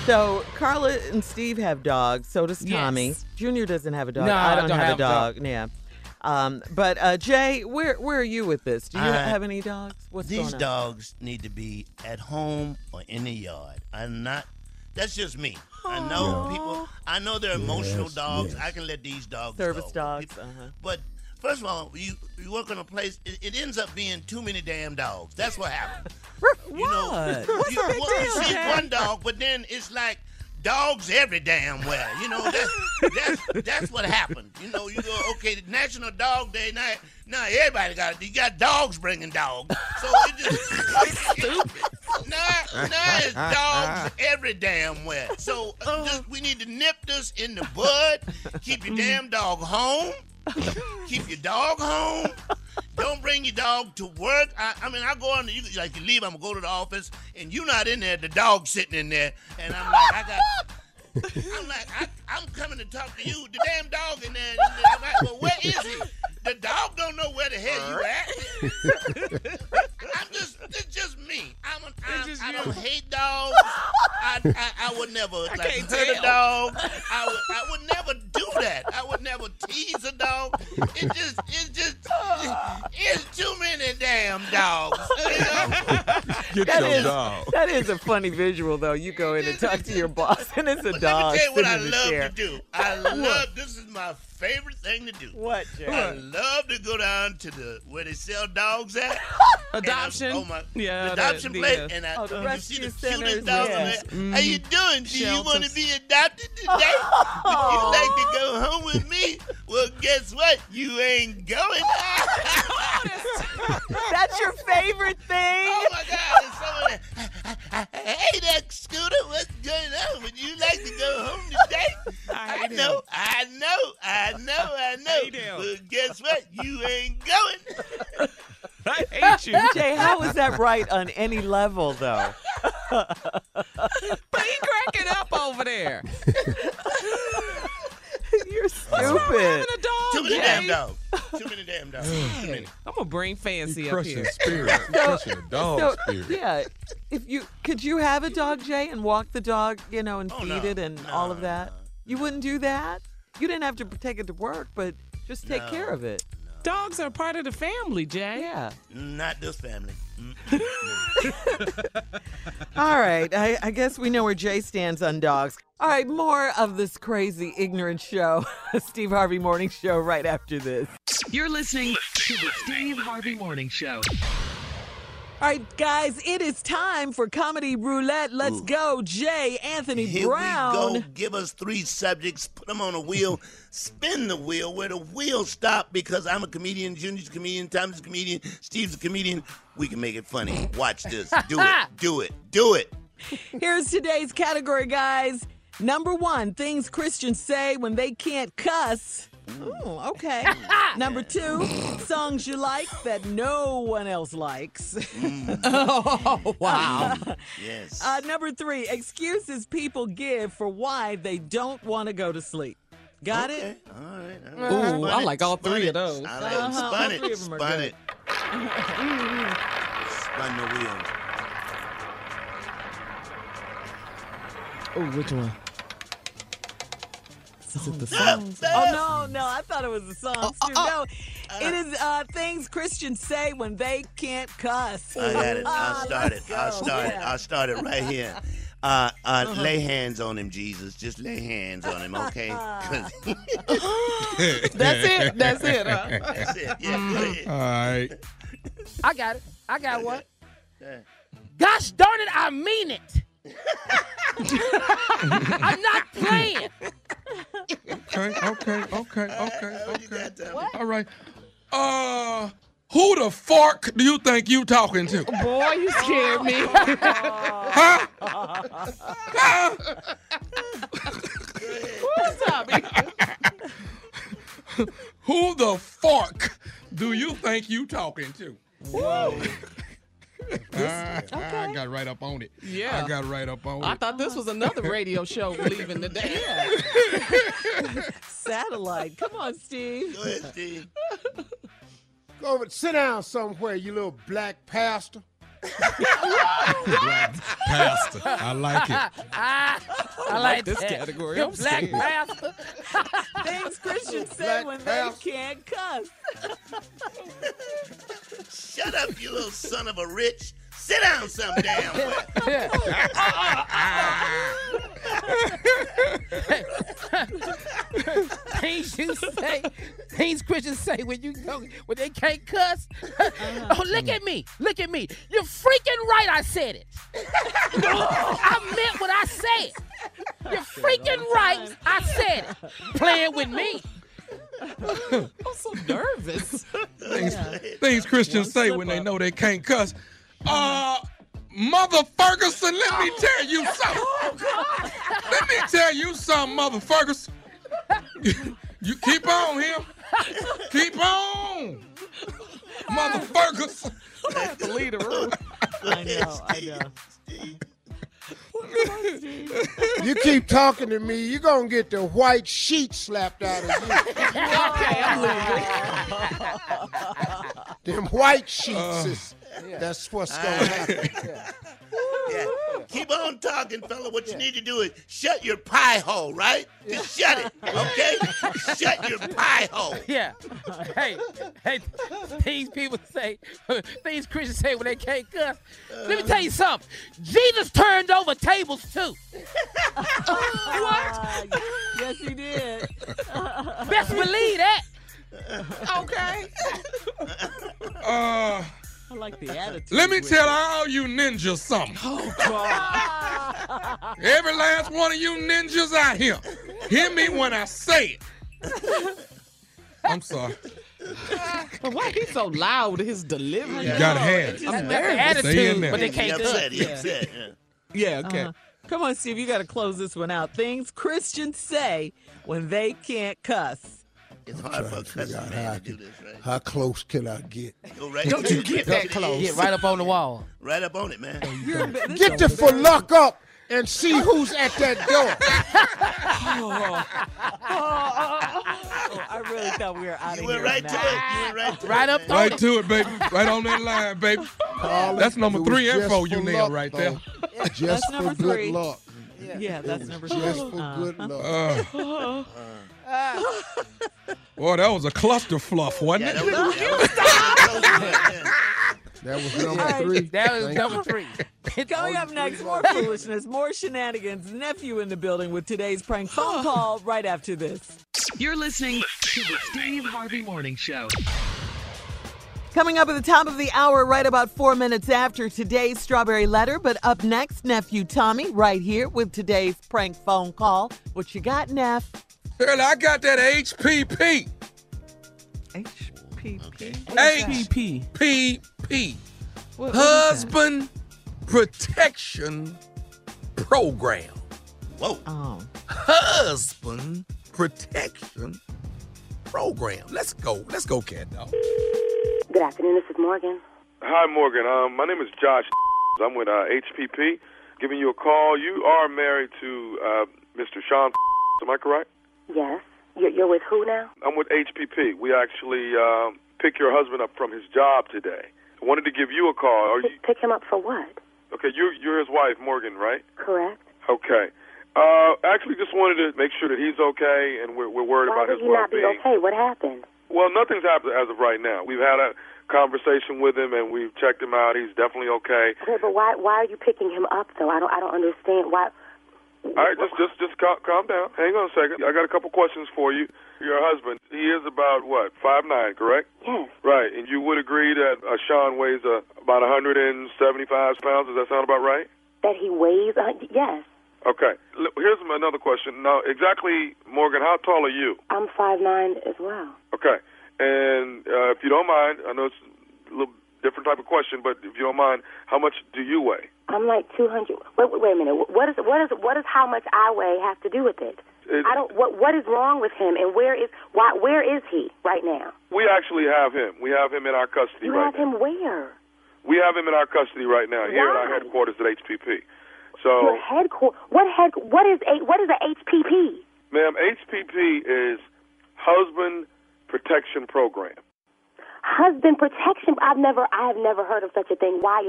So Carla and Steve have dogs. So does Tommy. Yes. Junior doesn't have a dog. No, I don't have a dog. Yeah. But Jay, where are you with this? Do you have any dogs? What's going on? These dogs need to be at home or in the yard. That's just me. Aww. I know people. I know they're emotional dogs. Yes. I can let these dogs go. Service dogs. People, but first of all, you work on a place. It ends up being too many damn dogs. That's what happens. You see one dog, but then it's like dogs every damn well. You know, that's what happened. You know, you go, okay, National Dog Day night. Now everybody you got dogs bringing dogs. So it just now it's dogs every damn well. So we need to nip this in the bud. Keep your damn dog home. Keep your dog home. Don't bring your dog to work. I go on, you leave, I'm going to go to the office, and you not in there, the dog's sitting in there. And I'm like, I'm coming to talk to you. The damn dog in there. And I'm like, well, where is he? The dog don't know where the hell you at. It's just me. I don't hate dogs. I would never hurt a dog. I would never do that. I would never tease a dog. It's too many damn dogs. You know? That is a funny visual, though. You go in and talk to your boss, and it's a dog. Let me tell you what I love to do. This is my favorite thing to do. What, Jay? I love to go down to where they sell dogs at. Adoption. Adoption place. And you see the cutest dogs in there. How you doing? Do you want to be adopted today? Would you like to go home with me? Well, guess what? You ain't going. That's your favorite thing? Oh, my God. It's hey, that Scooter, what's going on? Would you like to go home today? I know. Well, guess what? You ain't going. I hate you. Jay, how is that right on any level, though? But he cracking up over there. You're stupid. What's wrong with having a dog? Too many damn dogs. Too many damn dogs. I'm gonna bring Fancy up here. Spirit. Crushing a dog spirit. Yeah. If you could, you have a dog, Jay, and walk the dog, you know, and feed it and all of that. You wouldn't do that. You didn't have to take it to work, but just take care of it. No. Dogs are part of the family, Jay. Yeah. Not this family. All right. I guess we know where Jay stands on dogs. All right. More of this crazy, ignorant show. Steve Harvey Morning Show right after this. You're listening to the Steve Harvey Morning Show. All right, guys, it is time for Comedy Roulette. Let's go, J. Anthony Brown. Here we go. Give us three subjects, put them on a wheel, spin the wheel where the wheel stops, because I'm a comedian, Junior's a comedian, Tom's a comedian, Steve's a comedian. We can make it funny. Watch this. Do it. Do it. Do it. Here's today's category, guys. Number one, things Christians say when they can't cuss. Ooh, okay. Number two, songs you like that no one else likes. Oh, wow. Yes. Number three, excuses people give for why they don't want to go to sleep. Got it? All right. Ooh, I like all three of those. Spun it. Spun it. Spun the wheel. Oh, which one? Is it the songs? Oh, no, I thought it was the songs, too. No, it is things Christians say when they can't cuss. I got it. I'll start it right here. Lay hands on him, Jesus. Just lay hands on him, okay? That's it. That's it, huh? That's it. Yeah, go ahead. All right. I got it. I got one. Gosh darn it, I mean it. I'm not playing. Okay. All right. Who the fuck do you think you talking to? Boy, you scared me. Huh? What's up? Who the fuck do you think you talking to? Whoa. I got right up on it. Yeah. I thought this was another radio show leaving today. Yeah. Satellite. Come on, Steve. Go ahead, Steve. Go over and sit down somewhere, you little black pastor. Black pastor. I like it. I like this category. You're black pastor. Things Christians say when they can't cuss. Shut up, you little son of a rich. Sit down some damn way. Things Christians say when they can't cuss. Oh, look at me. You're freaking right I said it. I meant what I said. You're freaking right I said it. Playing with me. I'm so nervous. Things Christians say when they know they can't cuss. Mother Ferguson, let me tell you something. Mother Ferguson. You keep on here. Keep on. Mother Ferguson. I have to leave the room. I know. You keep talking to me, you're going to get the white sheet slapped out of you. Okay, I'm leaving. Them white sheets, that's what's going to happen. Yeah. Keep on talking, fella. What you need to do is shut your pie hole, right? Yeah. Just shut it, okay? Shut your pie hole. Yeah. Hey, these Christians say when they can't cuss. Let me tell you something. Jesus turned over tables, too. What? Yes, he did. Best believe that. Okay. I like the attitude. Let me tell all you ninjas something. Oh, God. Every last one of you ninjas out here, hear me when I say it. I'm sorry. Why he so loud? His delivery. You got to have attitude, but they can't do it. Yeah, okay. Come on, Steve, you got to close this one out. Things Christians say when they can't cuss. It's hard for a cussing man to do this, right? How close can I get? Don't you get that close. Get right up on the wall. Right up on it, man. Get the forelock up. and see who's at that door. Oh, I really thought we were out of here. You went right to it, baby. Right on that line, baby. That's number three info you nailed right there. Just for good luck. Yeah, that's number three. Just for good luck. Boy, that was a cluster fluff, wasn't it? That was number three. That was number three. Coming up next, more foolishness, more shenanigans. Nephew in the building with today's prank phone call right after this. You're listening to the Steve Harvey Morning Show. Coming up at the top of the hour, right about 4 minutes after today's Strawberry Letter. But up next, Nephew Tommy right here with today's prank phone call. What you got, Neff? Girl, I got that HPP. HPP? Okay. HPP. HPP. What Husband Protection Program. Whoa. Oh. Husband Protection Program. Let's go. Let's go, cat dog. Good afternoon. This is Morgan. Hi, Morgan. My name is Josh. I'm with HPP. Giving you a call. You are married to Mr. Sean. Am I correct? Yes. You're with who now? I'm with HPP. We actually pick your husband up from his job today. I wanted to give you a call. Pick him up for what? Okay, you're his wife, Morgan, right? Correct. Okay. Actually, just wanted to make sure that he's okay, and we're worried about his well-being. Why would he not be okay? What happened? Well, nothing's happened as of right now. We've had a conversation with him, and we've checked him out. He's definitely okay. Okay, but why are you picking him up, though? I don't understand why. All right, just calm down. Hang on a second. I got a couple questions for you. Your husband, he is about, what, 5'9", correct? Yes. Right, and you would agree that Sean weighs about 175 pounds. Does that sound about right? That he weighs? Yes. Okay. Here's another question. Now, exactly, Morgan, how tall are you? I'm 5'9" as well. Okay. And if you don't mind, I know it's a little different type of question, but if you don't mind, how much do you weigh? I'm like 200. Wait a minute. What does how much I weigh have to do with it? What is wrong with him, and where is he right now? We actually have him. We have him in our custody right now. You have him where? We have him in our custody right now. Why? Here at our headquarters at HPP. So your headquarters. What is a HPP? Ma'am, HPP is Husband Protection Program. Husband protection? I have never heard of such a thing. Why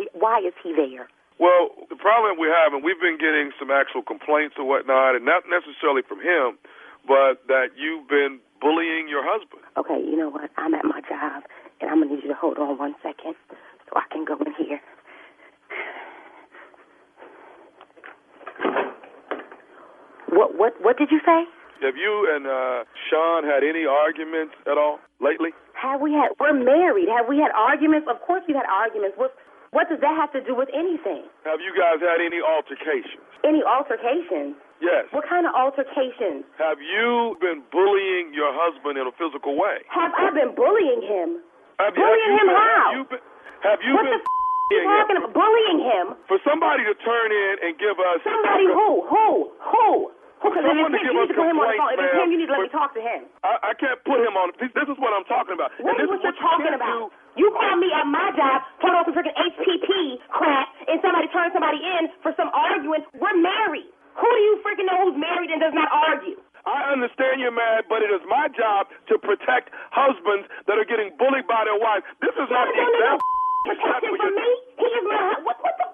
is he there? Well, the problem we have, and we've been getting some actual complaints or whatnot, and not necessarily from him, but that you've been bullying your husband. Okay, you know what? I'm at my job, and I'm going to need you to hold on 1 second so I can go in here. What did you say? Have you and Sean had any arguments at all lately? We're married. Have we had arguments? Of course we had arguments. What does that have to do with anything? Have you guys had any altercations? Any altercations? Yes. What kind of altercations? Have you been bullying your husband in a physical way? Have I been bullying him? Bullying him how? What the f*** are you talking about? Bullying him? For somebody to turn in and give us... Somebody who? Who? Because if it's him, you need to put him on the phone. If it's him, you need to let me talk to him. I can't put him on. This is what I'm talking about. What are you talking about? You call me at my job, put on some freaking HPP crap, and somebody turns somebody in for some arguing. We're married. Who do you freaking know who's married and does not argue? I understand you're mad, but it is my job to protect husbands that are getting bullied by their wives. This is not the example. Protection for me? He is my husband. What the?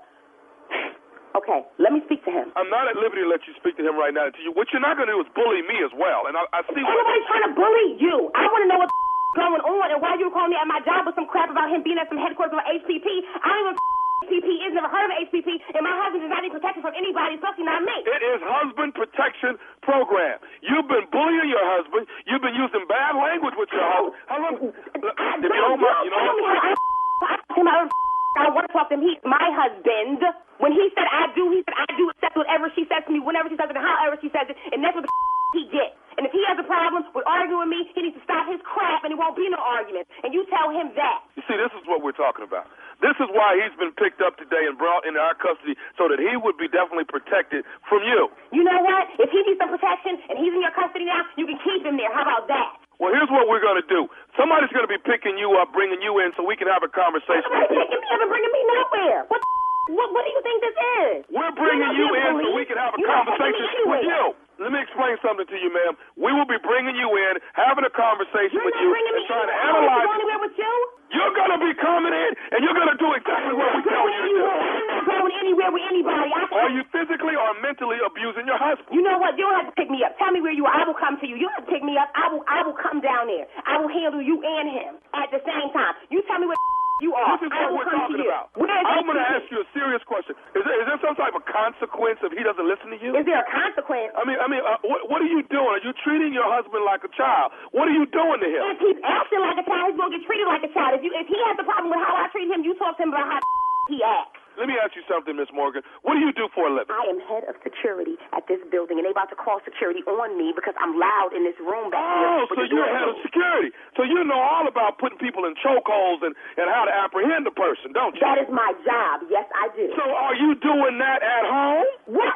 Okay, let me speak to him. I'm not at liberty to let you speak to him right now. What you're not going to do is bully me as well. And I see. Everybody's trying to bully you. I want to know what's going on and why you call me at my job with some crap about him being at some headquarters of HPP. I don't even HPP is. Never heard of HPP. And my husband does not need protection from anybody, especially not me. It is Husband Protection Program. You've been bullying your husband. You've been using bad language with your husband. How long? If you don't mind, you know. I want to talk to him. He's my husband. When he said, I do accept whatever she says to me, whenever she says it, and however she says it, and that's what the he gets. And if he has a problem with arguing with me, he needs to stop his crap, and it won't be no argument. And you tell him that. You see, this is what we're talking about. This is why he's been picked up today and brought into our custody so that he would be definitely protected from you. You know what? If he needs some protection and he's in your custody now, you can keep him there. How about that? Well, here's what we're going to do. Somebody's going to be picking you up, bringing you in so we can have a conversation. Somebody's picking me up and bringing me nowhere. What the What do you think this is? We're bringing you in so we can have a conversation with you. Let me explain something to you, ma'am. We will be bringing you in, having a conversation with you, and trying to analyze it. You're going to be coming in, and you're going to do exactly what we tell you to do. I'm not going anywhere with anybody. Are you physically or mentally abusing your husband? You know what? You don't have to pick me up. Tell me where you are. I will come to you. You don't have to pick me up. I will come down there. I will handle you and him at the same time. You tell me where you are. This is what we're talking about. I'm going to ask you a serious question. Is there some type of consequence if he doesn't listen to you? Is there a consequence? I mean, what are you doing? Are you treating your husband like a child? What are you doing to him? If he's acting like a child, he's going to get treated like a child. If he has a problem with how I treat him, you talk to him about how he acts. Let me ask you something, Miss Morgan. What do you do for a living? I am head of security at this building, and they about to call security on me because I'm loud in this room back here. Oh, so you're head of security. So you know all about putting people in chokeholds and how to apprehend a person, don't you? That is my job. Yes, I do. So are you doing that at home? What?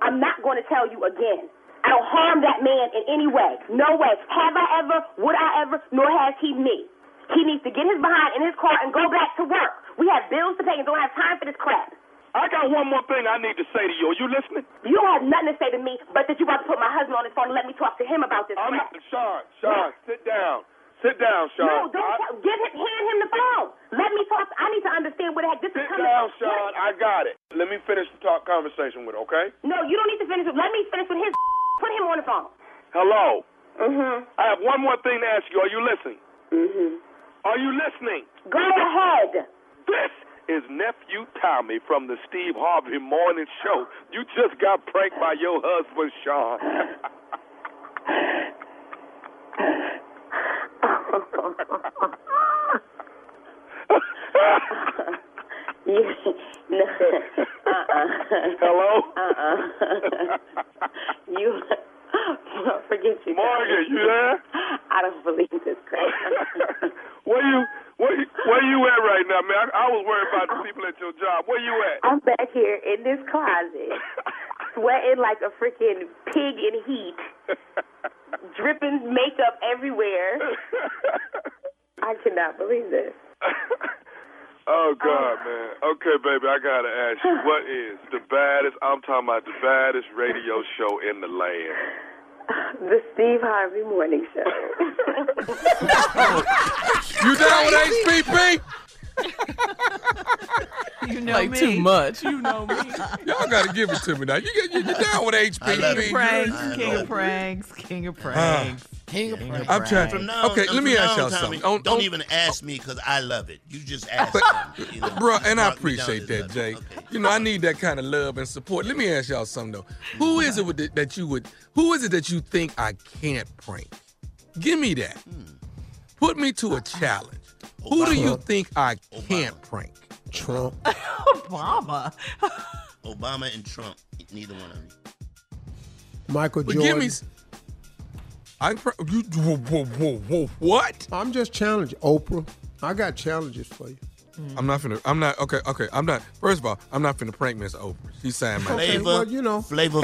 I'm not going to tell you again. I don't harm that man in any way. No way. Have I ever, would I ever, nor has he me. He needs to get his behind in his car and go back to work. We have bills to pay and don't have time for this crap. I got one more thing I need to say to you. Are you listening? You don't have nothing to say to me, but that you about to put my husband on his phone and let me talk to him about this crap. Sean, sit down. Sit down, Sean. No, don't hand him the phone. Let me talk. I need to understand what the heck this is coming from. Sit down, Sean. I got it. Let me finish the conversation with it, okay? No, you don't need to finish it. Let me finish with his. Put him on the phone. Hello. Mm-hmm. I have one more thing to ask you. Are you listening? Mm-hmm. Are you listening? Go ahead. This is Nephew Tommy from the Steve Harvey Morning Show. You just got pranked by your husband, Sean. Hello? You forget you. Morgan, you there? I don't believe this crap. Where you at right now, man? I was worried about the people at your job. Where you at? I'm back here in this closet, sweating like a freaking pig in heat, dripping makeup everywhere. I cannot believe this. Oh, God, man. Okay, baby, I got to ask you, what is the baddest, I'm talking about the baddest radio show in the land? The Steve Harvey Morning Show. You down with HPP? You know like me. Too much. You know me. Y'all got to give it to me now. You down with HPP. King of pranks. I'm trying to. Okay, let me ask y'all something. Don't even ask me because I love it. You just ask me. You know, bro, and I appreciate that, Jay. Okay. You know, I need that kind of love and support. Let me ask y'all something, though. Who is it that you think I can't prank? Give me that. Put me to a challenge. Obama. Who do you think I can't prank? Trump. Obama. Obama and Trump. Neither one of them. Michael Jordan. What? I'm just challenging Oprah. I got challenges for you. I'm not. First of all, I'm not finna prank Miss Oprah. She's saying my name. Flavor,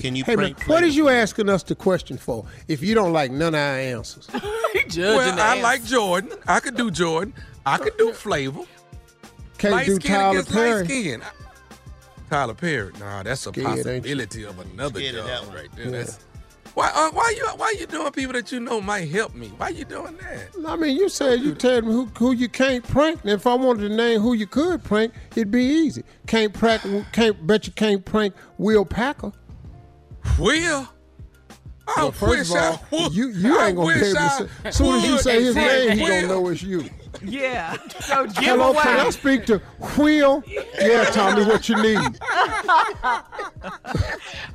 can you prank Flavor? What is you asking us the question for if you don't like none of our answers? I like Jordan. I could do Jordan. I could do Flavor. Can't light do Tyler Perry. Skin. Tyler Perry. Nah, that's a possibility of another job right there. Yeah. That's... Why you doing people that you know might help me? Why you doing that? I mean, you said you tell me who you can't prank. And if I wanted to name who you could prank, it'd be easy. Can't prank Will Packer. Will? Well, first of all, you ain't gonna be able to. As soon as you say his name, he gonna know it's you. Yeah. So give hello, away. Can I speak to Will? Yeah, Tommy, what you need.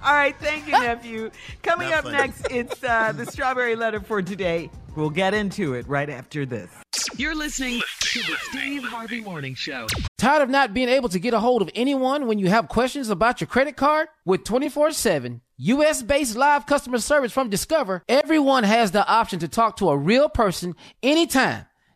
All right, thank you, nephew. Coming up next, it's the Strawberry Letter for today. We'll get into it right after this. You're listening to the Steve Harvey Morning Show. Tired of not being able to get a hold of anyone when you have questions about your credit card? With 24/7 U.S.-based live customer service from Discover, everyone has the option to talk to a real person anytime,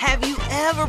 Have you ever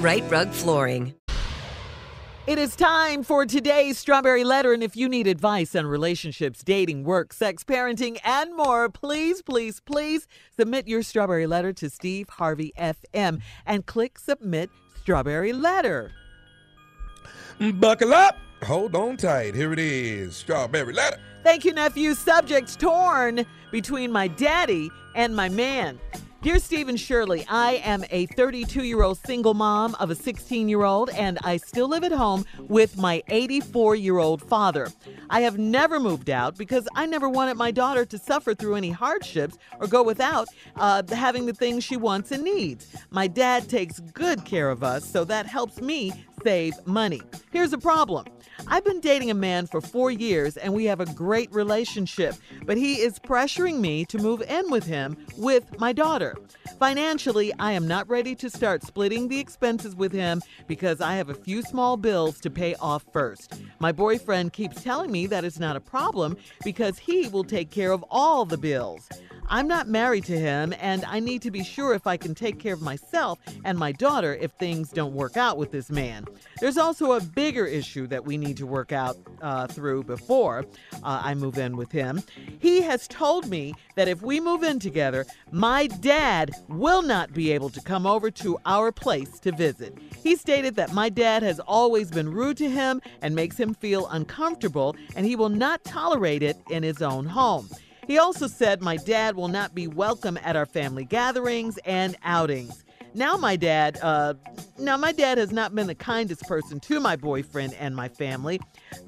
Right Rug Flooring. It is time for today's Strawberry Letter, and if you need advice on relationships, dating, work, sex, parenting, and more, please, please, please submit your Strawberry Letter to Steve Harvey FM and click Submit Strawberry Letter. Buckle up. Hold on tight. Here it is. Strawberry Letter. Thank you, nephew. Subject: torn between my daddy and my man. Dear Stephen Shirley, I am a 32-year-old single mom of a 16-year-old, and I still live at home with my 84-year-old father. I have never moved out because I never wanted my daughter to suffer through any hardships or go without having the things she wants and needs. My dad takes good care of us, so that helps me save money. Here's the problem. I've been dating a man for 4 years and we have a great relationship, but he is pressuring me to move in with him with my daughter. Financially, I am not ready to start splitting the expenses with him because I have a few small bills to pay off first. My boyfriend keeps telling me that it's not a problem because he will take care of all the bills. I'm not married to him, and I need to be sure if I can take care of myself and my daughter if things don't work out with this man. There's also a bigger issue that we need to work out through before I move in with him. He has told me that if we move in together, my dad will not be able to come over to our place to visit. He stated that my dad has always been rude to him and makes him feel uncomfortable, and he will not tolerate it in his own home. He also said my dad will not be welcome at our family gatherings and outings. Now my dad has not been the kindest person to my boyfriend and my family,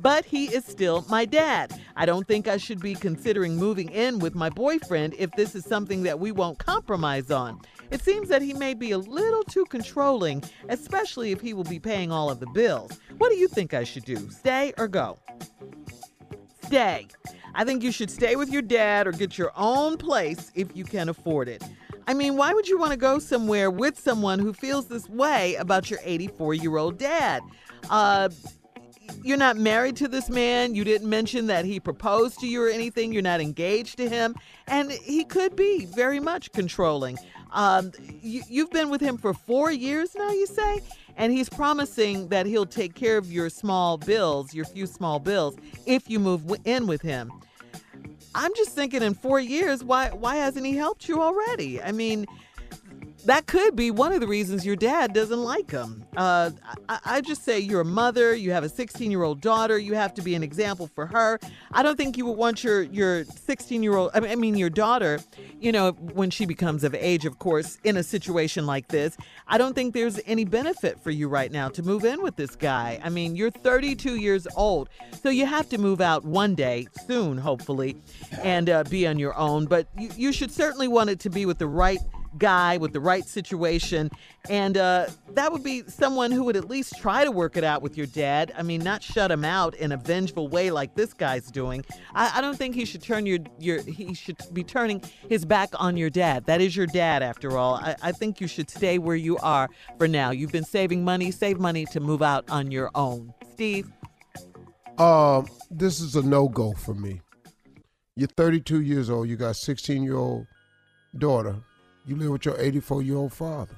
but he is still my dad. I don't think I should be considering moving in with my boyfriend if this is something that we won't compromise on. It seems that he may be a little too controlling, especially if he will be paying all of the bills. What do you think I should do? Stay or go? Stay. I think you should stay with your dad or get your own place if you can afford it. I mean, why would you want to go somewhere with someone who feels this way about your 84-year-old dad? You're not married to this man. You didn't mention that he proposed to you or anything. You're not engaged to him. And he could be very much controlling. You've been with him for 4 years now, you say? And he's promising that he'll take care of your small bills, your few small bills, if you move in with him. I'm just thinking, in 4 years, why hasn't he helped you already? I mean, that could be one of the reasons your dad doesn't like him. I just say you're a mother, you have a 16-year-old daughter, you have to be an example for her. I don't think you would want your 16-year-old, your daughter, when she becomes of age, of course, in a situation like this. I don't think there's any benefit for you right now to move in with this guy. I mean, you're 32 years old, so you have to move out one day, soon, hopefully, and be on your own. But you should certainly want it to be with the right guy, with the right situation, and that would be someone who would at least try to work it out with your dad. I mean, not shut him out in a vengeful way like this guy's doing. I don't think he should turn he should be turning his back on your dad. That is your dad, after all. I think you should stay where you are for now. You've been saving money. Save money to move out on your own. Steve? This is a no-go for me. You're 32 years old. You got a 16-year-old daughter. You live with your 84-year-old father.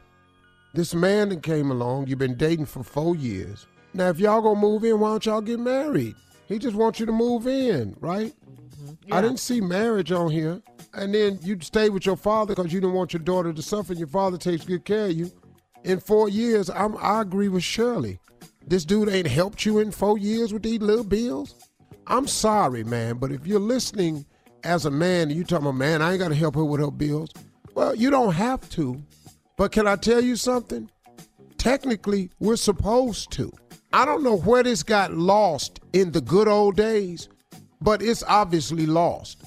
This man that came along, you've been dating for 4 years. Now, if y'all gonna move in, why don't y'all get married? He just wants you to move in, right? Mm-hmm. Yeah. I didn't see marriage on here. And then you stay with your father because you didn't want your daughter to suffer. Your father takes good care of you. In 4 years, I agree with Shirley. This dude ain't helped you in 4 years with these little bills. I'm sorry, man, but if you're listening as a man, and you talking about, man, I ain't gotta help her with her bills. Well, you don't have to, but can I tell you something? Technically, we're supposed to. I don't know where this got lost in the good old days, but it's obviously lost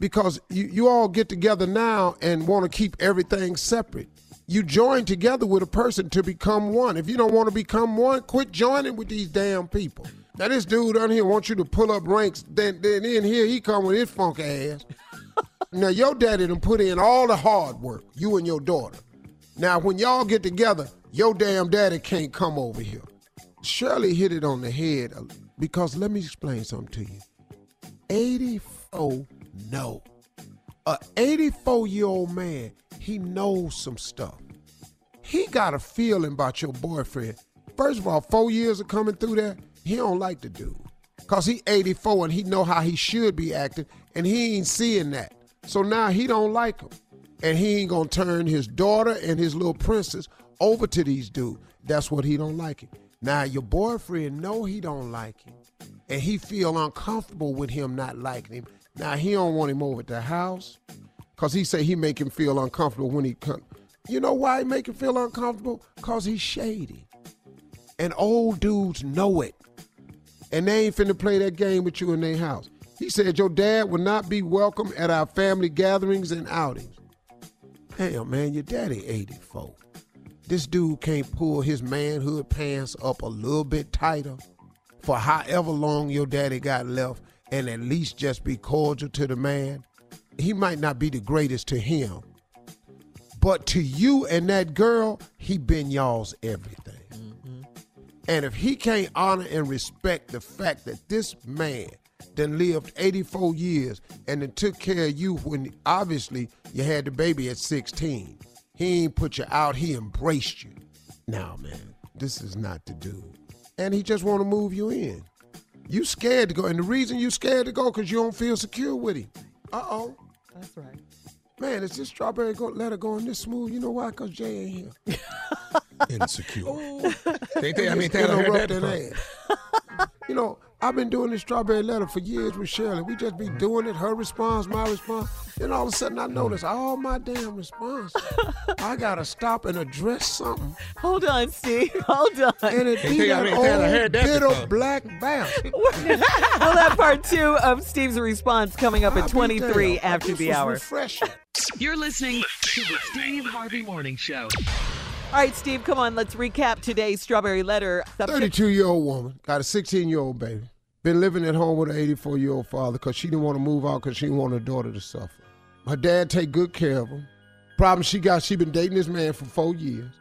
because you all get together now and want to keep everything separate. You join together with a person to become one. If you don't want to become one, quit joining with these damn people. Now, this dude on here wants you to pull up ranks, then in here he come with his funky ass. Now, your daddy done put in all the hard work, you and your daughter. Now, when y'all get together, your damn daddy can't come over here. Shirley hit it on the head because let me explain something to you. 84, no. A 84-year-old man, he knows some stuff. He got a feeling about your boyfriend. First of all, 4 years of coming through there, he don't like the dude because he 84 and he know how he should be acting, and he ain't seeing that. So now he don't like him, and he ain't going to turn his daughter and his little princess over to these dudes. That's what he don't like him. Now, your boyfriend know he don't like him, and he feel uncomfortable with him not liking him. Now, he don't want him over at the house because he say he make him feel uncomfortable when he come. You know why he make him feel uncomfortable? Because he's shady, and old dudes know it, and they ain't finna play that game with you in their house. He said, your dad will not be welcome at our family gatherings and outings. Damn, man, your daddy 84. This dude can't pull his manhood pants up a little bit tighter for however long your daddy got left and at least just be cordial to the man. He might not be the greatest to him, but to you and that girl, he been y'all's everything. Mm-hmm. And if he can't honor and respect the fact that this man then lived 84 years and then took care of you when obviously you had the baby at 16. He ain't put you out, he embraced you. Now, man, this is not the dude. And he just want to move you in. You scared to go, and the reason you scared to go because you don't feel secure with him. Uh-oh. That's right. Man, is this strawberry letter going this smooth? You know why? Because Jay ain't here. Insecure. You know, I've been doing this strawberry letter for years with Shirley. We just be doing it, her response, my response. Then all of a sudden I notice all my damn response. I got to stop and address something. Hold on, Steve. Hold on. And it be that old little black bastard. We'll have part two of Steve's response coming up at 23 after the hour. Refreshing. You're listening to the Steve Harvey Morning Show. All right, Steve, come on. Let's recap today's strawberry letter. 32-year-old woman got a 16-year-old baby. Been living at home with her 84-year-old father because she didn't want to move out because she didn't want her daughter to suffer. Her dad take good care of him. Problem she got, she been dating this man for 4 years.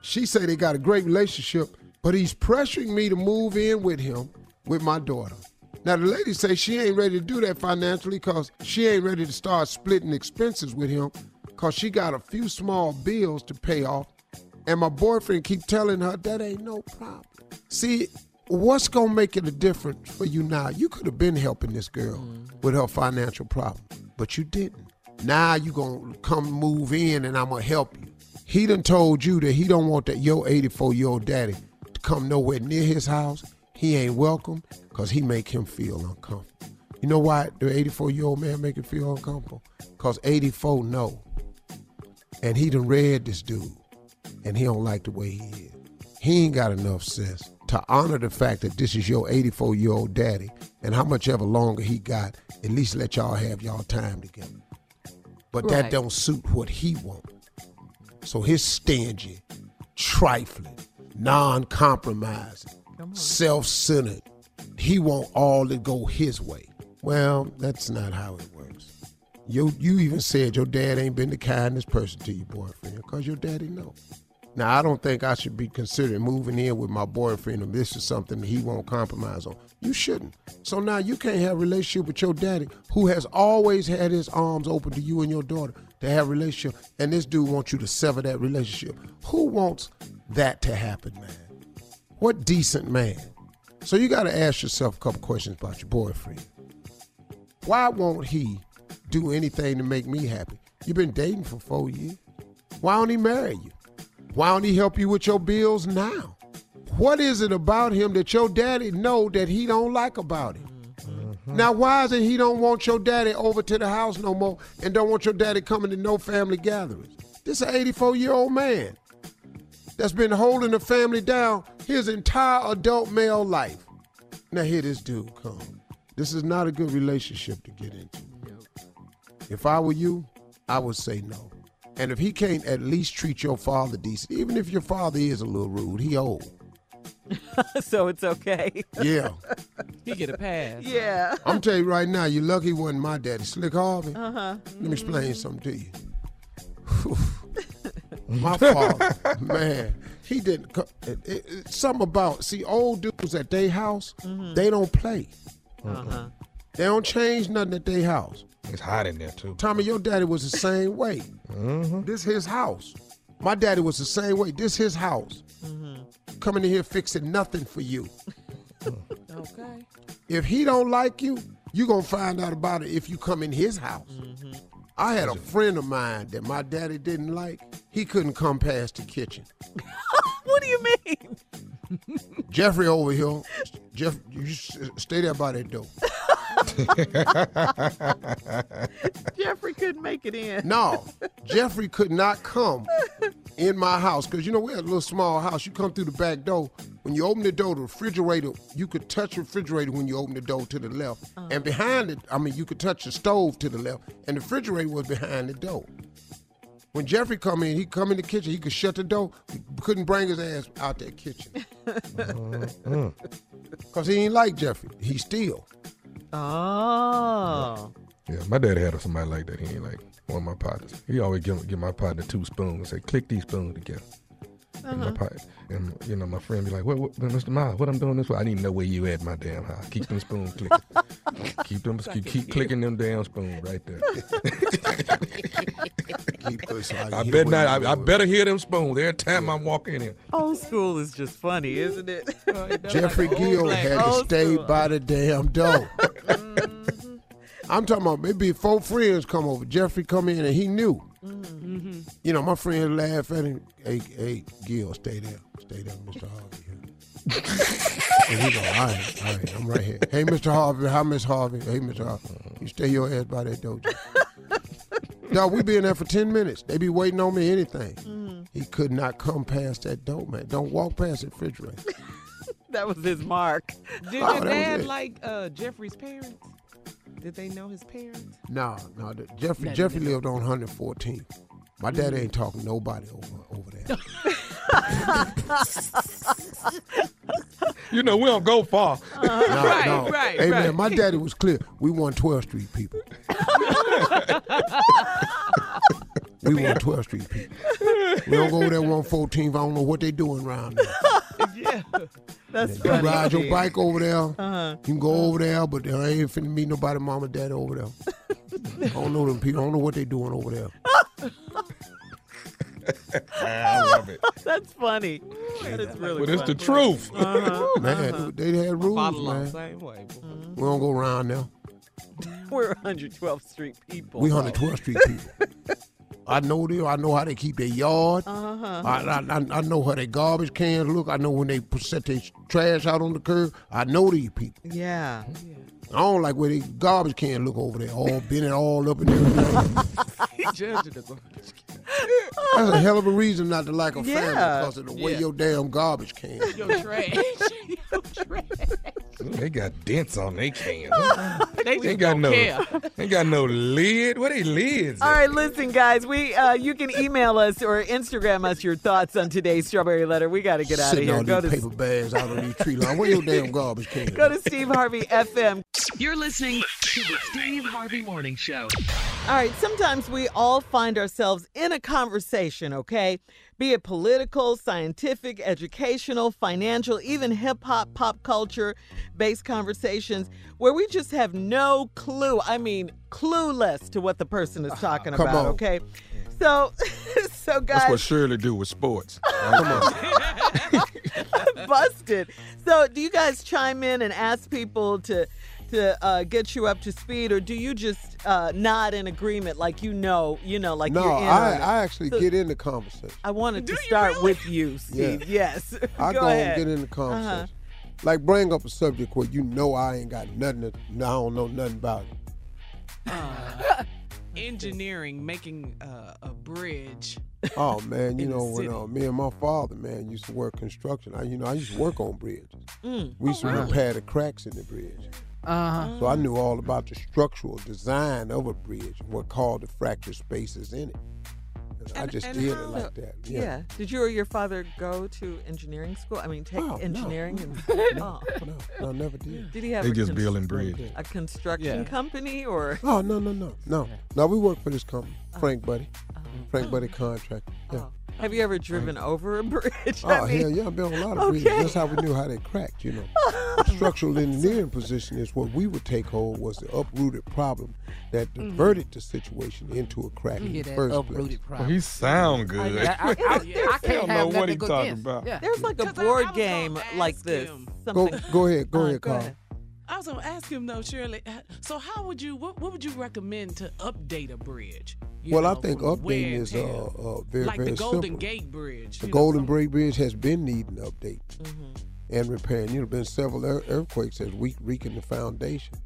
She say they got a great relationship, but he's pressuring me to move in with him with my daughter. Now, the lady say she ain't ready to do that financially because she ain't ready to start splitting expenses with him because she got a few small bills to pay off And my boyfriend keep telling her, that ain't no problem. See, what's going to make it a difference for you now? You could have been helping this girl with her financial problem, but you didn't. Now you going to come move in and I'm going to help you. He done told you that he don't want that your 84-year-old daddy to come nowhere near his house. He ain't welcome because he make him feel uncomfortable. You know why the 84-year-old man make him feel uncomfortable? Because 84 know. And he done read this dude. And he don't like the way he is. He ain't got enough sense to honor the fact that this is your 84-year-old daddy, and how much ever longer he got, at least let y'all have y'all time together. But that don't suit what he wants. So his stingy, trifling, non-compromising, self-centered, he want all to go his way. Well, that's not how it works. You even said your dad ain't been the kindest person to your boyfriend because your daddy know. Now, I don't think I should be considering moving in with my boyfriend if this is something that he won't compromise on. You shouldn't. So now you can't have a relationship with your daddy who has always had his arms open to you and your daughter to have a relationship, and this dude wants you to sever that relationship. Who wants that to happen, man? What decent man? So you got to ask yourself a couple questions about your boyfriend. Why won't he do anything to make me happy? You've been dating for 4 years. Why don't he marry you? Why don't he help you with your bills now? What is it about him that your daddy know that he don't like about him? Mm-hmm. Now, why is it he don't want your daddy over to the house no more and don't want your daddy coming to no family gatherings? This is an 84-year-old man that's been holding the family down his entire adult male life. Now, here this dude come. This is not a good relationship to get into. If I were you, I would say no. And if he can't at least treat your father decent, even if your father is a little rude, he old. So it's okay. Yeah. He get a pass. Yeah. I'm telling you right now, you're lucky he wasn't my daddy. Slick Harvey. Uh-huh. Let me explain something to you. My father, man, he didn't. Something about, see, old dudes at their house, they don't play. Uh-huh. They don't change nothing at their house. It's hot in there, too. Tommy, your daddy was the same way. Mm-hmm. This his house. My daddy was the same way. This his house. Mm-hmm. Coming in here fixing nothing for you. Okay. If he don't like you, you going to find out about it if you come in his house. Mm-hmm. I had a friend of mine that my daddy didn't like. He couldn't come past the kitchen. What do you mean? Jeffrey over here. Jeff, you stay there by that door. Jeffrey couldn't make it in. No, Jeffrey could not come in my house because, you know, we had a little small house. You come through the back door. When you open the door, the refrigerator, you could touch the refrigerator when you open the door to the left. Uh-huh. And behind it, I mean, you could touch the stove to the left, and the refrigerator was behind the door. When Jeffrey come in, he come in the kitchen. He could shut the door. He couldn't bring his ass out that kitchen. Because he ain't like Jeffrey. He still. Oh. Yeah, my daddy had somebody like that. He ain't like one of my partners. He always give my partner two spoons and say, click these spoons together. Uh-huh. And, you know, my friend be like, "What, Mr. Miles, what I'm doing this for? I need to know where you at, my damn house. Keep them spoons clicking. keep clicking them damn spoons right there." I better hear them spoons every time I walk in here. Old school is just funny, isn't it? Jeffrey Gill had to stay by the damn door. Mm-hmm. I'm talking about maybe 4 friends come over. Jeffrey come in and he knew. Mm-hmm. You know, my friend laughed at him. Hey, Gill, stay there, Mr. Harvey. And he go, all right, I'm right here. Hey, Mr. Harvey, hi, Miss Harvey. Hey, Mr. Harvey, you stay your ass by that door. Dog, we been there for 10 minutes. They be waiting on me anything. Mm-hmm. He could not come past that door, man. Don't walk past the refrigerator. That was his mark. Did your dad like Jeffrey's parents? Did they know his parents? No. Jeffrey lived on 114th. My dad ain't talking to nobody over there. You know, we don't go far. Uh-huh. Right. Hey, man, my daddy was clear. We want 12th Street people. We want 12th Street people. We don't go over there 114th. I don't know what they doing around there. Yeah. That's funny. You ride your bike over there. Uh-huh. You can go over there, but I ain't finna meet nobody, mama, daddy over there. I don't know them people. I don't know what they doing over there. I love it. That's funny. That is really funny. But it's the truth. Man, they had rules, man. Same way. We don't go around now. We're 112th Street people. We 112th Street people. I know them. I know how they keep their yard. I know how their garbage cans look. I know when they set their trash out on the curb. I know these people. Yeah. I don't like where they garbage can look over there, all bent it all up in there. Judging the garbage can. That's a hell of a reason not to like a family because of the way your damn garbage can. Your trash. Your trash. Ooh, they got dents on their cans. They got no lid. What are they lids? All right, listen, guys. We you can email us or Instagram us your thoughts on today's Strawberry Letter. We got to get out of here. Go to paper bags out on these tree lines. Where your damn garbage can? Go to Steve Harvey FM. You're listening to the Steve Harvey Morning Show. All right, sometimes we all find ourselves in a conversation, okay? Be it political, scientific, educational, financial, even hip-hop, pop culture-based conversations where we just have no clue, I mean clueless to what the person is talking about, okay? So guys. That's what Shirley do with sports. Come on. Busted. So do you guys chime in and ask people to get you up to speed, or do you just nod in agreement like like you're in? No, I actually get in the conversation. I wanted to start with you, Steve. Yeah. Yes. I go ahead and get in the conversation. Like bring up a subject where I ain't got nothing, I don't know nothing about it. Engineering, making a bridge. Oh, man, when me and my father, man, used to work construction. I used to work on bridges. We used to repair the cracks in the bridge. So I knew all about the structural design of a bridge, what called the fracture spaces in it. I just did it like that. Yeah. Did you or your father go to engineering school? I mean, take engineering? No, I never did. Did he have just building bridges. A construction company or? Oh, no. No, we worked for this company, Frank Buddy. Frank Buddy Contractor. Yeah. Oh. Have you ever driven over a bridge? Oh, hell yeah. I've been on a lot of bridges. That's how we knew how they cracked, The structural engineering position is what we would take hold was the uprooted problem that diverted the situation into a crack in the first place. Well, he sound good. I can't know what he's talking about. Yeah. There's like a board game like this. Go ahead, Carl. I was going to ask him, though, Shirley, so what would you recommend to update a bridge? I think updating is very, like very simple. Like the Golden Gate Bridge. The Golden Gate Bridge has been needing update and repairing. There have been several earthquakes that's weakened the foundation.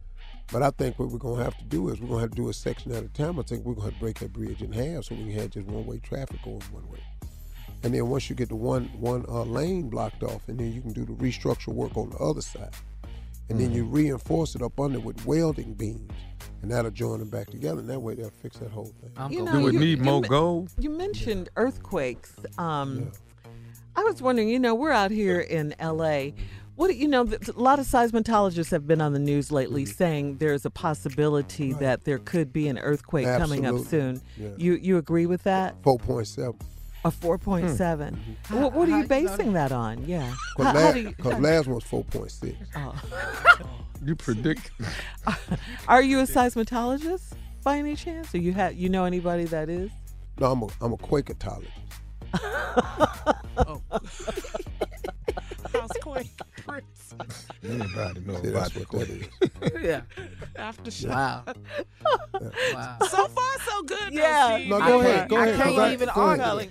But I think what we're going to have to do is we're going to have to do a section at a time. I think we're going to have to break that bridge in half so we can have just one-way traffic going one way. And then once you get the one lane blocked off, and then you can do the restructure work on the other side. And then you reinforce it up under with welding beams, and that'll join them back together, and that way they'll fix that whole thing. We would need more gold. You mentioned earthquakes. I was wondering, we're out here in L.A. A lot of seismologists have been on the news lately saying there's a possibility that there could be an earthquake coming up soon. Yeah. You agree with that? 4.7. A 4.7. What are you basing that on? Yeah. Because last one was 4.6. Oh. You predict. Are you a seismologist by any chance? Or you know anybody that is? No, I'm a quakatologist. Oh. Housequake Prince. Anybody knows about what that is. Yeah. Aftershock. Wow. So far, so good. Yeah. No, go ahead. I can't even argue.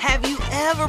Have you ever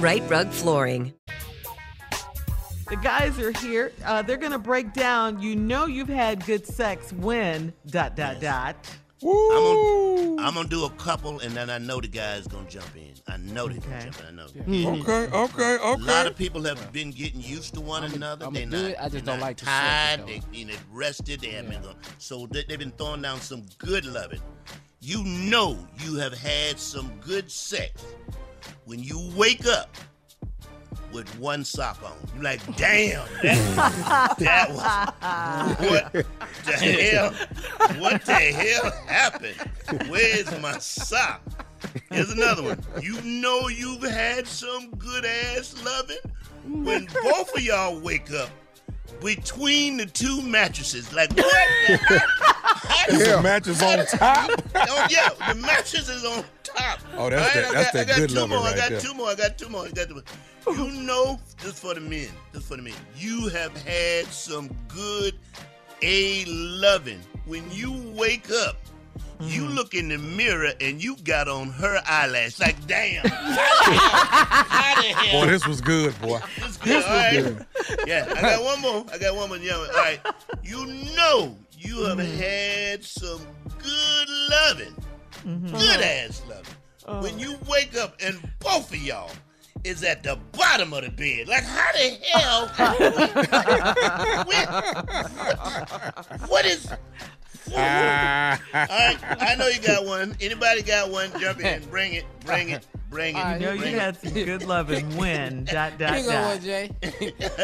Right Rug Flooring. The guys are here. They're going to break down, you know you've had good sex when, .. Woo! I'm going to do a couple, and then I know the guy's going to jump in. I know they're going to jump in. I know. Okay. A lot of people have been getting used to one another. They're not tired. They're rested. They haven't been. So they've been throwing down some good loving. You know you have had some good sex when you wake up with one sock on. You're like, damn, that was, what the hell happened? Where's my sock? Here's another one. You know you've had some good-ass loving when both of y'all wake up between the two mattresses. Like, what the hell? Is the mattress on top? Oh, yeah, the mattress is on top. Oh, that's good loving right there. I got two more. You know, this for the men. You have had some good A loving. When you wake up, you look in the mirror and you got on her eyelash. Like, damn. How the hell? Boy, this was good, boy. This was good. Yeah, I got one more. Yeah, all right. You know you have had some good loving. Mm-hmm. Good-ass loving. When you wake up and both of y'all is at the bottom of the bed. Like, how the hell? What is... All right, I know you got one. Anybody got one? Jump in. Bring it. I know you had some good loving when, . Here you go, Jay.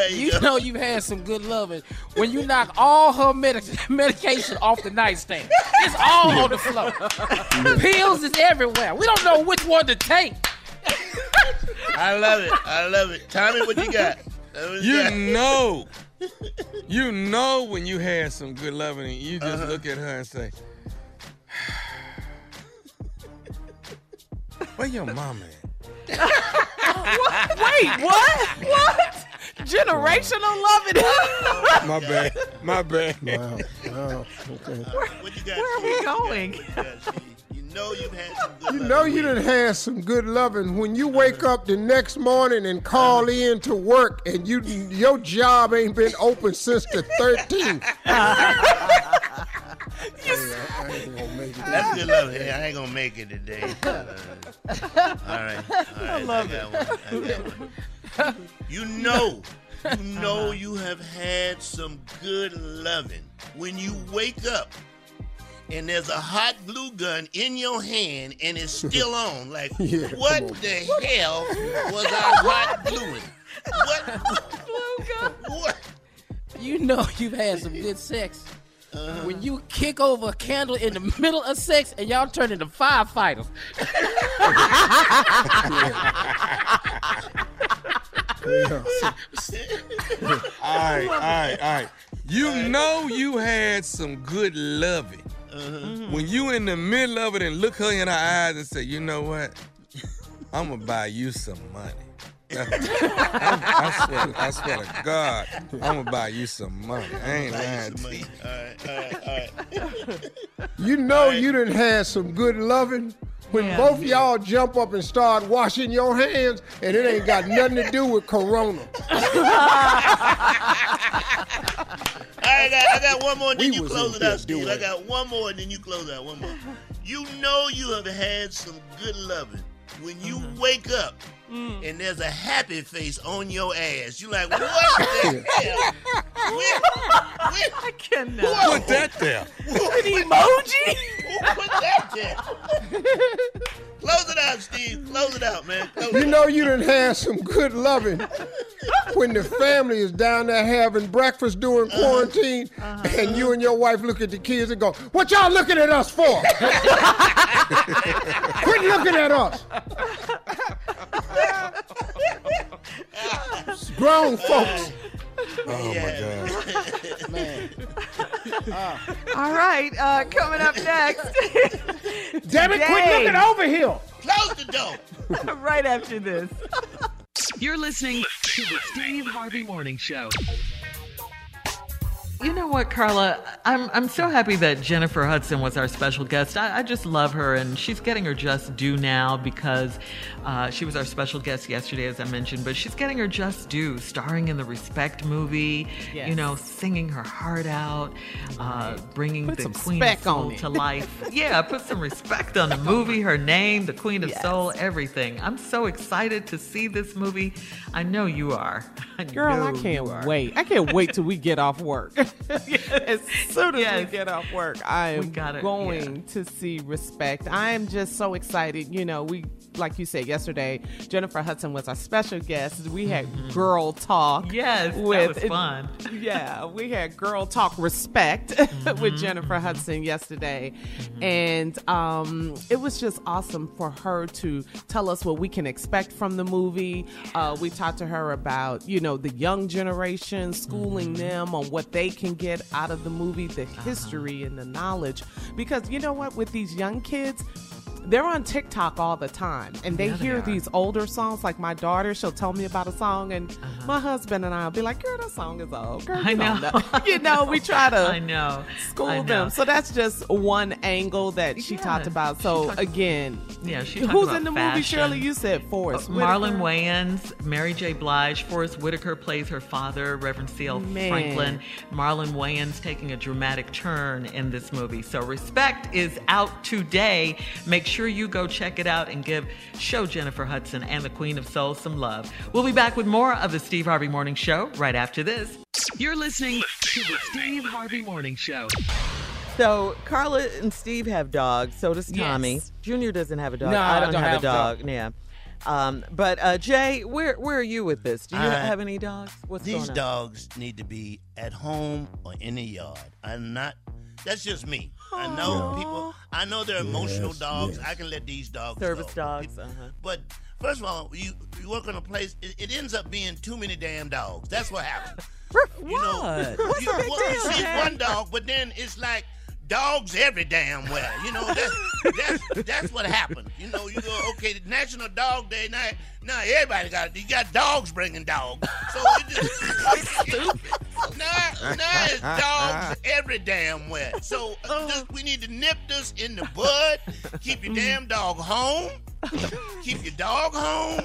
You know you've had some good loving when you knock all her medication off the nightstand. It's all on the floor. Pills is everywhere. We don't know which one to take. I love it. Tommy, what you got? You know when you had some good loving and you just look at her and say, where your mama at? What? Generational loving. My bad. Wow. Okay. Where are we going? know you've had some good loving. You know you done had some good loving. When you wake up the next morning and call in to work and your job ain't been open since the 13th. I ain't gonna make it today. That's good love. Hey, I ain't gonna make it today. All right. I love it. I got one. You know you have had some good loving when you wake up and there's a hot glue gun in your hand and it's still on. Like, what the hell was I hot gluing? What? You know you've had some good sex when you kick over a candle in the middle of sex and y'all turn into firefighters. All right. You know you had some good loving when you in the middle of it and look her in her eyes and say, you know what? I'm going to buy you some money. I swear to God, I'm going to buy you some money. I ain't lying to you. All right. You done had some good loving when both y'all jump up and start washing your hands, and it ain't got nothing to do with Corona. I got one more, and then you close it out, Steve. You know you have had some good loving when you wake up and there's a happy face on your ass. You like, what the hell? I cannot. Who put that there? An emoji? Who put that there? Close it out, Steve. Close it out, man. You done had some good loving when the family is down there having breakfast during quarantine and you and your wife look at the kids and go, what y'all looking at us for? Quit looking at us. Grown folks. Oh, my God. Man. All right, coming up next. Damn it, quit looking over here. Close the door. Right after this. You're listening to the Steve Harvey Morning Show. You know what, Carla? I'm so happy that Jennifer Hudson was our special guest. I just love her, and she's getting her just due now because she was our special guest yesterday, as I mentioned, but she's getting her just due, starring in the Respect movie, singing her heart out, bringing the Queen of Soul to life. Yeah, put some respect on the movie, her name, the Queen of Soul, everything. I'm so excited to see this movie. I know you are. I can't wait. I can't wait till we get off work. As soon as we get off work, I am going to see Respect. I am just so excited. You know, we, like you said yesterday, Jennifer Hudson was our special guest. We had girl talk. Yes, that was fun. Yeah, we had girl talk Respect with Jennifer Hudson yesterday. And it was just awesome for her to tell us what we can expect from the movie. We talked to her about, the young generation, schooling them on what they can get out of the movie, the history and the knowledge. Because you know what, with these young kids, they're on TikTok all the time, and they hear these older songs. Like my daughter, she'll tell me about a song, and my husband and I'll be like, girl, that song is old. Girl, I know. We try to school them. So that's just one angle that she talked about. So who's in the movie, Shirley? You said Forrest Marlon Wayans, Mary J. Blige, Forrest Whitaker plays her father, Reverend C.L. Franklin. Marlon Wayans taking a dramatic turn in this movie. So Respect is out today. Make sure you go check it out and show Jennifer Hudson and the Queen of Soul some love. We'll be back with more of the Steve Harvey Morning Show right after this. You're listening to the Steve Harvey Morning Show. So Carla and Steve have dogs. So does Tommy. Yes. Junior doesn't have a dog. No, I don't have a dog. Yeah. But Jay, where are you with this? Do you have any dogs? What's going on? These dogs need to be at home or in the yard. That's just me. I know people. I know they're emotional dogs. Yes. I can let these dogs service go. Dogs. But first of all, you work on a place. It ends up being too many damn dogs. That's what happens. You see one dog, but then it's like dogs every damn where. That's what happened. You go the National Dog Day night. Now everybody got dogs bringing dogs. So it just. Now it's dogs every damn way. So we need to nip this in the bud. Keep your damn dog home. Keep your dog home.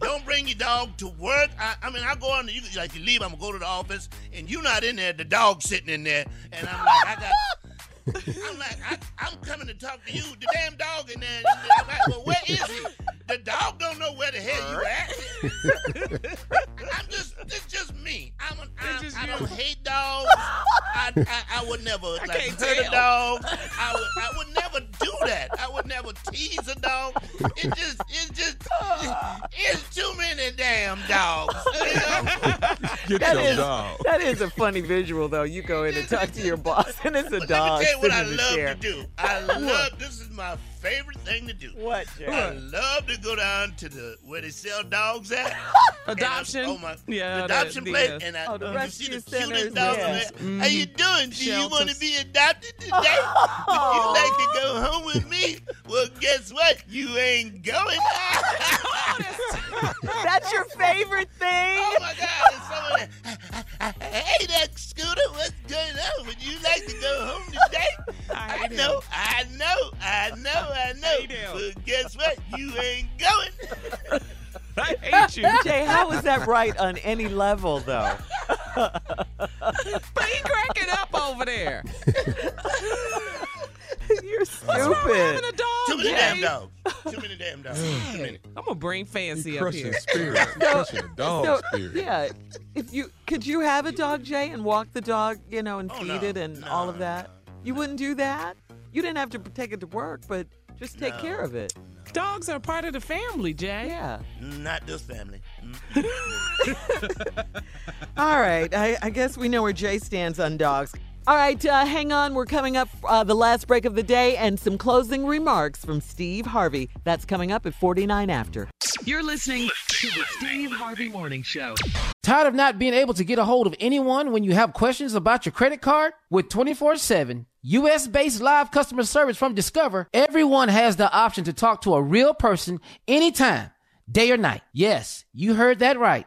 Don't bring your dog to work. I mean, I go on, like you leave, I'm going to go to the office, and you're not in there, the dog's sitting in there. And I'm like, I'm coming to talk to you. The damn dog in there. I'm like, well, where is he? The dog don't know where the hell you at. It's just me. I don't hate dogs. I would never hurt a dog. I would never do that. I would never tease a dog. It's too many damn dogs. You know? That is a funny visual though. You go in and talk to your boss and it's a dog. Let me tell you what I love to do. This is my favorite thing to do. What? Jack? I love to go down to where they sell dogs at. Adoption. Adoption place. And you see the cutest dogs in there. How you doing? Do you want to be adopted today? Would you like to go home with me? Well, guess what? You ain't going. That's your favorite thing? Oh, my God. It's someone hey, that Scooter, what's going on? Would you like to go home today? I know. But guess what? You ain't going. I hate you. Jay, how is that right on any level, though? But he cracking up over there. You're stupid. What's wrong with having a dog, Jay? Too many damn dogs. I'm gonna bring Fancy up here. Crushing dog spirit. Yeah. Could you have a dog, Jay, and walk the dog, and feed it and all of that? You wouldn't do that? You didn't have to take it to work, but just take care of it. No. Dogs are part of the family, Jay. Yeah. Not this family. All right. I guess we know where Jay stands on dogs. All right. Hang on. We're coming up the last break of the day and some closing remarks from Steve Harvey. That's coming up at 49 after. You're listening to the Steve Harvey Morning Show. Tired of not being able to get a hold of anyone when you have questions about your credit card? With 24/7 U.S.-based live customer service from Discover, everyone has the option to talk to a real person anytime, day or night. Yes, you heard that right.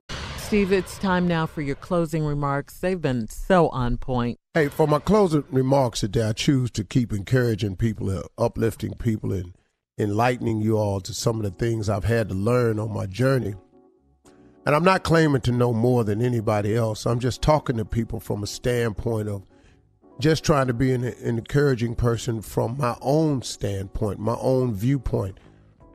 Steve, it's time now for your closing remarks. They've been so on point. Hey, for my closing remarks today, I choose to keep encouraging people, uplifting people, and enlightening you all to some of the things I've had to learn on my journey. And I'm not claiming to know more than anybody else. I'm just talking to people from a standpoint of just trying to be an encouraging person from my own standpoint, my own viewpoint.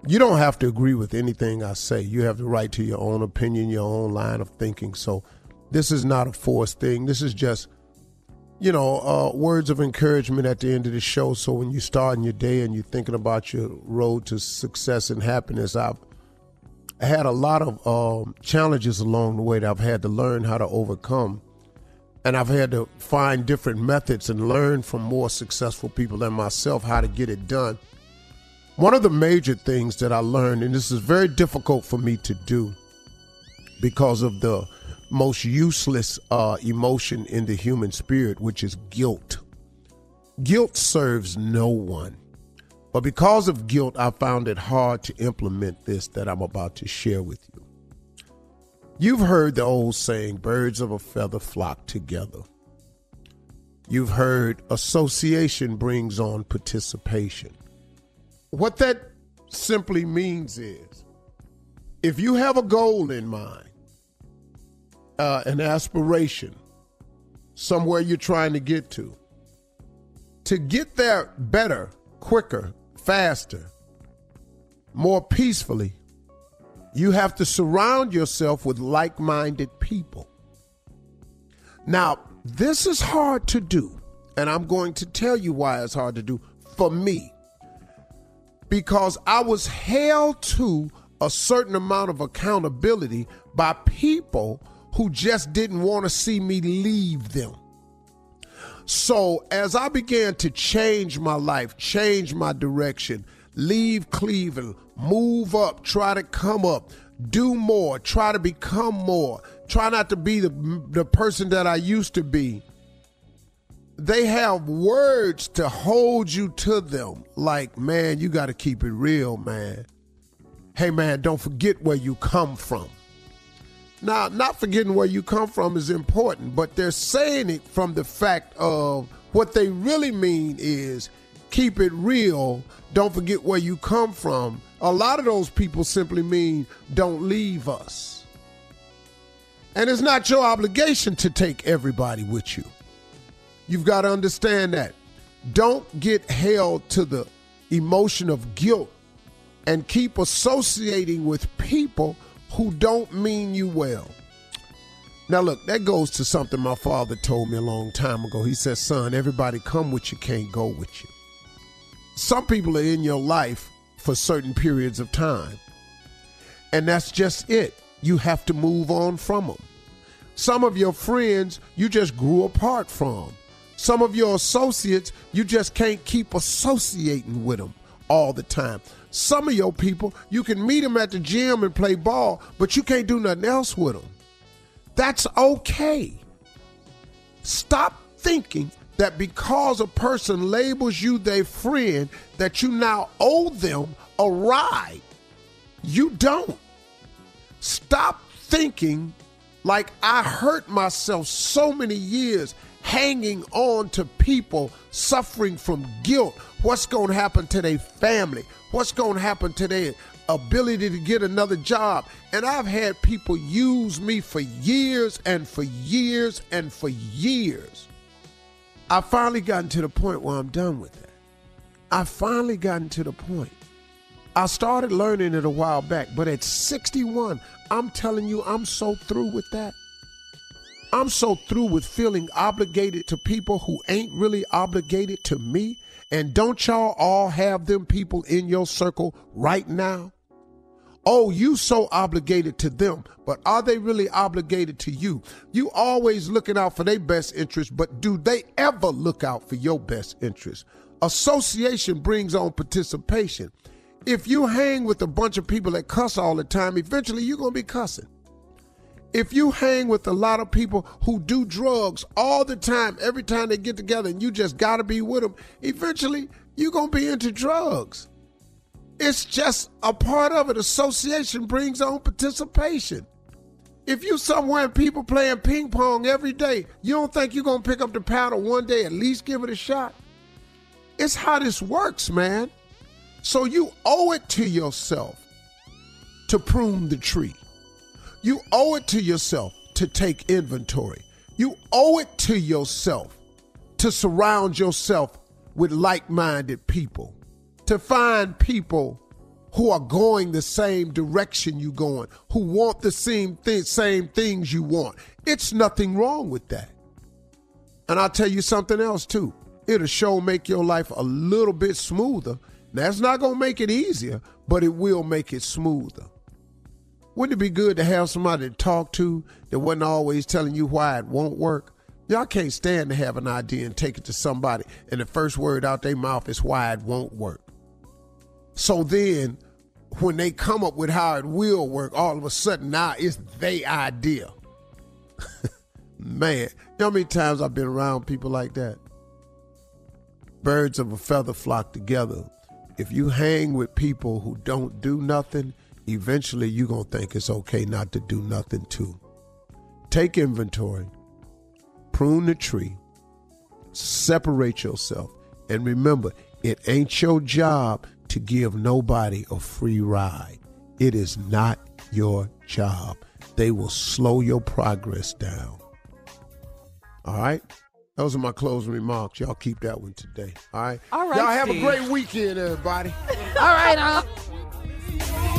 You don't have to agree with anything I say. You have the right to your own opinion, your own line of thinking. So this is not a forced thing. This is just, words of encouragement at the end of the show. So when you're starting your day and you're thinking about your road to success and happiness, I've had a lot of challenges along the way that I've had to learn how to overcome. And I've had to find different methods and learn from more successful people than myself how to get it done. One of the major things that I learned, and this is very difficult for me to do because of the most useless emotion in the human spirit, which is guilt. Guilt serves no one. But because of guilt, I found it hard to implement this that I'm about to share with you. You've heard the old saying, birds of a feather flock together. You've heard association brings on participation. What that simply means is if you have a goal in mind, an aspiration, somewhere you're trying to get there better, quicker, faster, more peacefully, you have to surround yourself with like-minded people. Now, this is hard to do, and I'm going to tell you why it's hard to do for me. Because I was held to a certain amount of accountability by people who just didn't want to see me leave them. So as I began to change my life, change my direction, leave Cleveland, move up, try to come up, do more, try to become more, try not to be the person that I used to be, they have words to hold you to them. Like, man, you got to keep it real, man. Hey, man, don't forget where you come from. Now, not forgetting where you come from is important, but they're saying it from the fact of what they really mean is keep it real. Don't forget where you come from. A lot of those people simply mean don't leave us. And it's not your obligation to take everybody with you. You've got to understand that. Don't get held to the emotion of guilt and keep associating with people who don't mean you well. Now, look, that goes to something my father told me a long time ago. He said, son, everybody come with you can't go with you. Some people are in your life for certain periods of time, and that's just it. You have to move on from them. Some of your friends you just grew apart from. Some of your associates, you just can't keep associating with them all the time. Some of your people, you can meet them at the gym and play ball, but you can't do nothing else with them. That's okay. Stop thinking that because a person labels you their friend, that you now owe them a ride. You don't. Stop thinking like I hurt myself so many years hanging on to people suffering from guilt. What's going to happen to their family? What's going to happen to their ability to get another job? And I've had people use me for years and for years and for years. I've finally gotten to the point where I'm done with that. I've finally gotten to the point. I started learning it a while back, but at 61, I'm telling you, I'm so through with that. I'm so through with feeling obligated to people who ain't really obligated to me. And don't y'all all have them people in your circle right now? Oh, you so obligated to them, but are they really obligated to you? You always looking out for their best interest, but do they ever look out for your best interest? Association brings on participation. If you hang with a bunch of people that cuss all the time, eventually you're going to be cussing. If you hang with a lot of people who do drugs all the time, every time they get together and you just got to be with them, eventually you're going to be into drugs. It's just a part of it. Association brings on participation. If you somewhere and people playing ping pong every day, you don't think you're going to pick up the paddle one day, at least give it a shot? It's how this works, man. So you owe it to yourself to prune the tree. You owe it to yourself to take inventory. You owe it to yourself to surround yourself with like-minded people, to find people who are going the same direction you're going, who want the same things you want. It's nothing wrong with that. And I'll tell you something else, too. It'll sure make your life a little bit smoother. Now, it's not going to make it easier, but it will make it smoother. Wouldn't it be good to have somebody to talk to that wasn't always telling you why it won't work? Y'all can't stand to have an idea and take it to somebody, and the first word out their mouth is why it won't work. So then, when they come up with how it will work, all of a sudden, now it's their idea. Man, you know how many times I've been around people like that? Birds of a feather flock together. If you hang with people who don't do nothing, eventually you're going to think it's okay not to do nothing too. Take inventory, prune the tree, separate yourself, and remember, it ain't your job to give nobody a free ride. It is not your job. They will slow your progress down. All right? Those are my closing remarks. Y'all keep that one today. All right? All right, y'all have Steve. A great weekend, everybody. All right,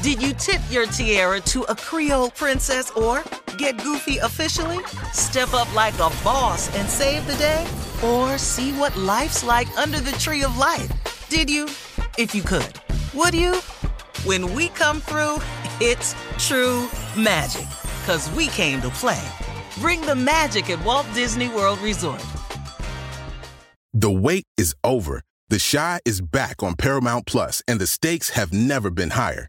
Did you tip your tiara to a Creole princess or get goofy officially? Step up like a boss and save the day? Or see what life's like under the tree of life? Did you? If you could. Would you? When we come through, it's true magic. 'Cause we came to play. Bring the magic at Walt Disney World Resort. The wait is over. The Chi is back on Paramount Plus, and the stakes have never been higher.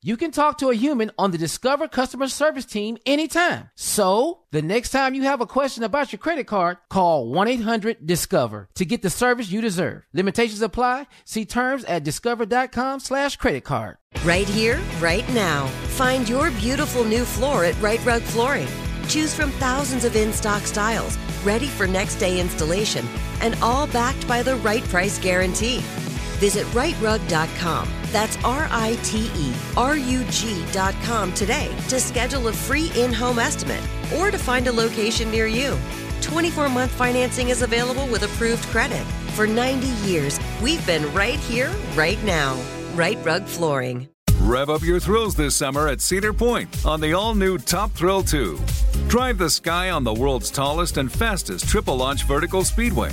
You can talk to a human on the Discover customer service team anytime. So, the next time you have a question about your credit card, call 1-800-DISCOVER to get the service you deserve. Limitations apply. See terms at discover.com/creditcard. Right here, right now. Find your beautiful new floor at Right Rug Flooring. Choose from thousands of in-stock styles, ready for next day installation, and all backed by the right price guarantee. Visit rightrug.com. That's RITERUG.com today to schedule a free in-home estimate or to find a location near you. 24-month financing is available with approved credit. For 90 years, we've been right here, right now. Right Rug Flooring. Rev up your thrills this summer at Cedar Point on the all-new Top Thrill 2. Drive the sky on the world's tallest and fastest triple-launch vertical speedway.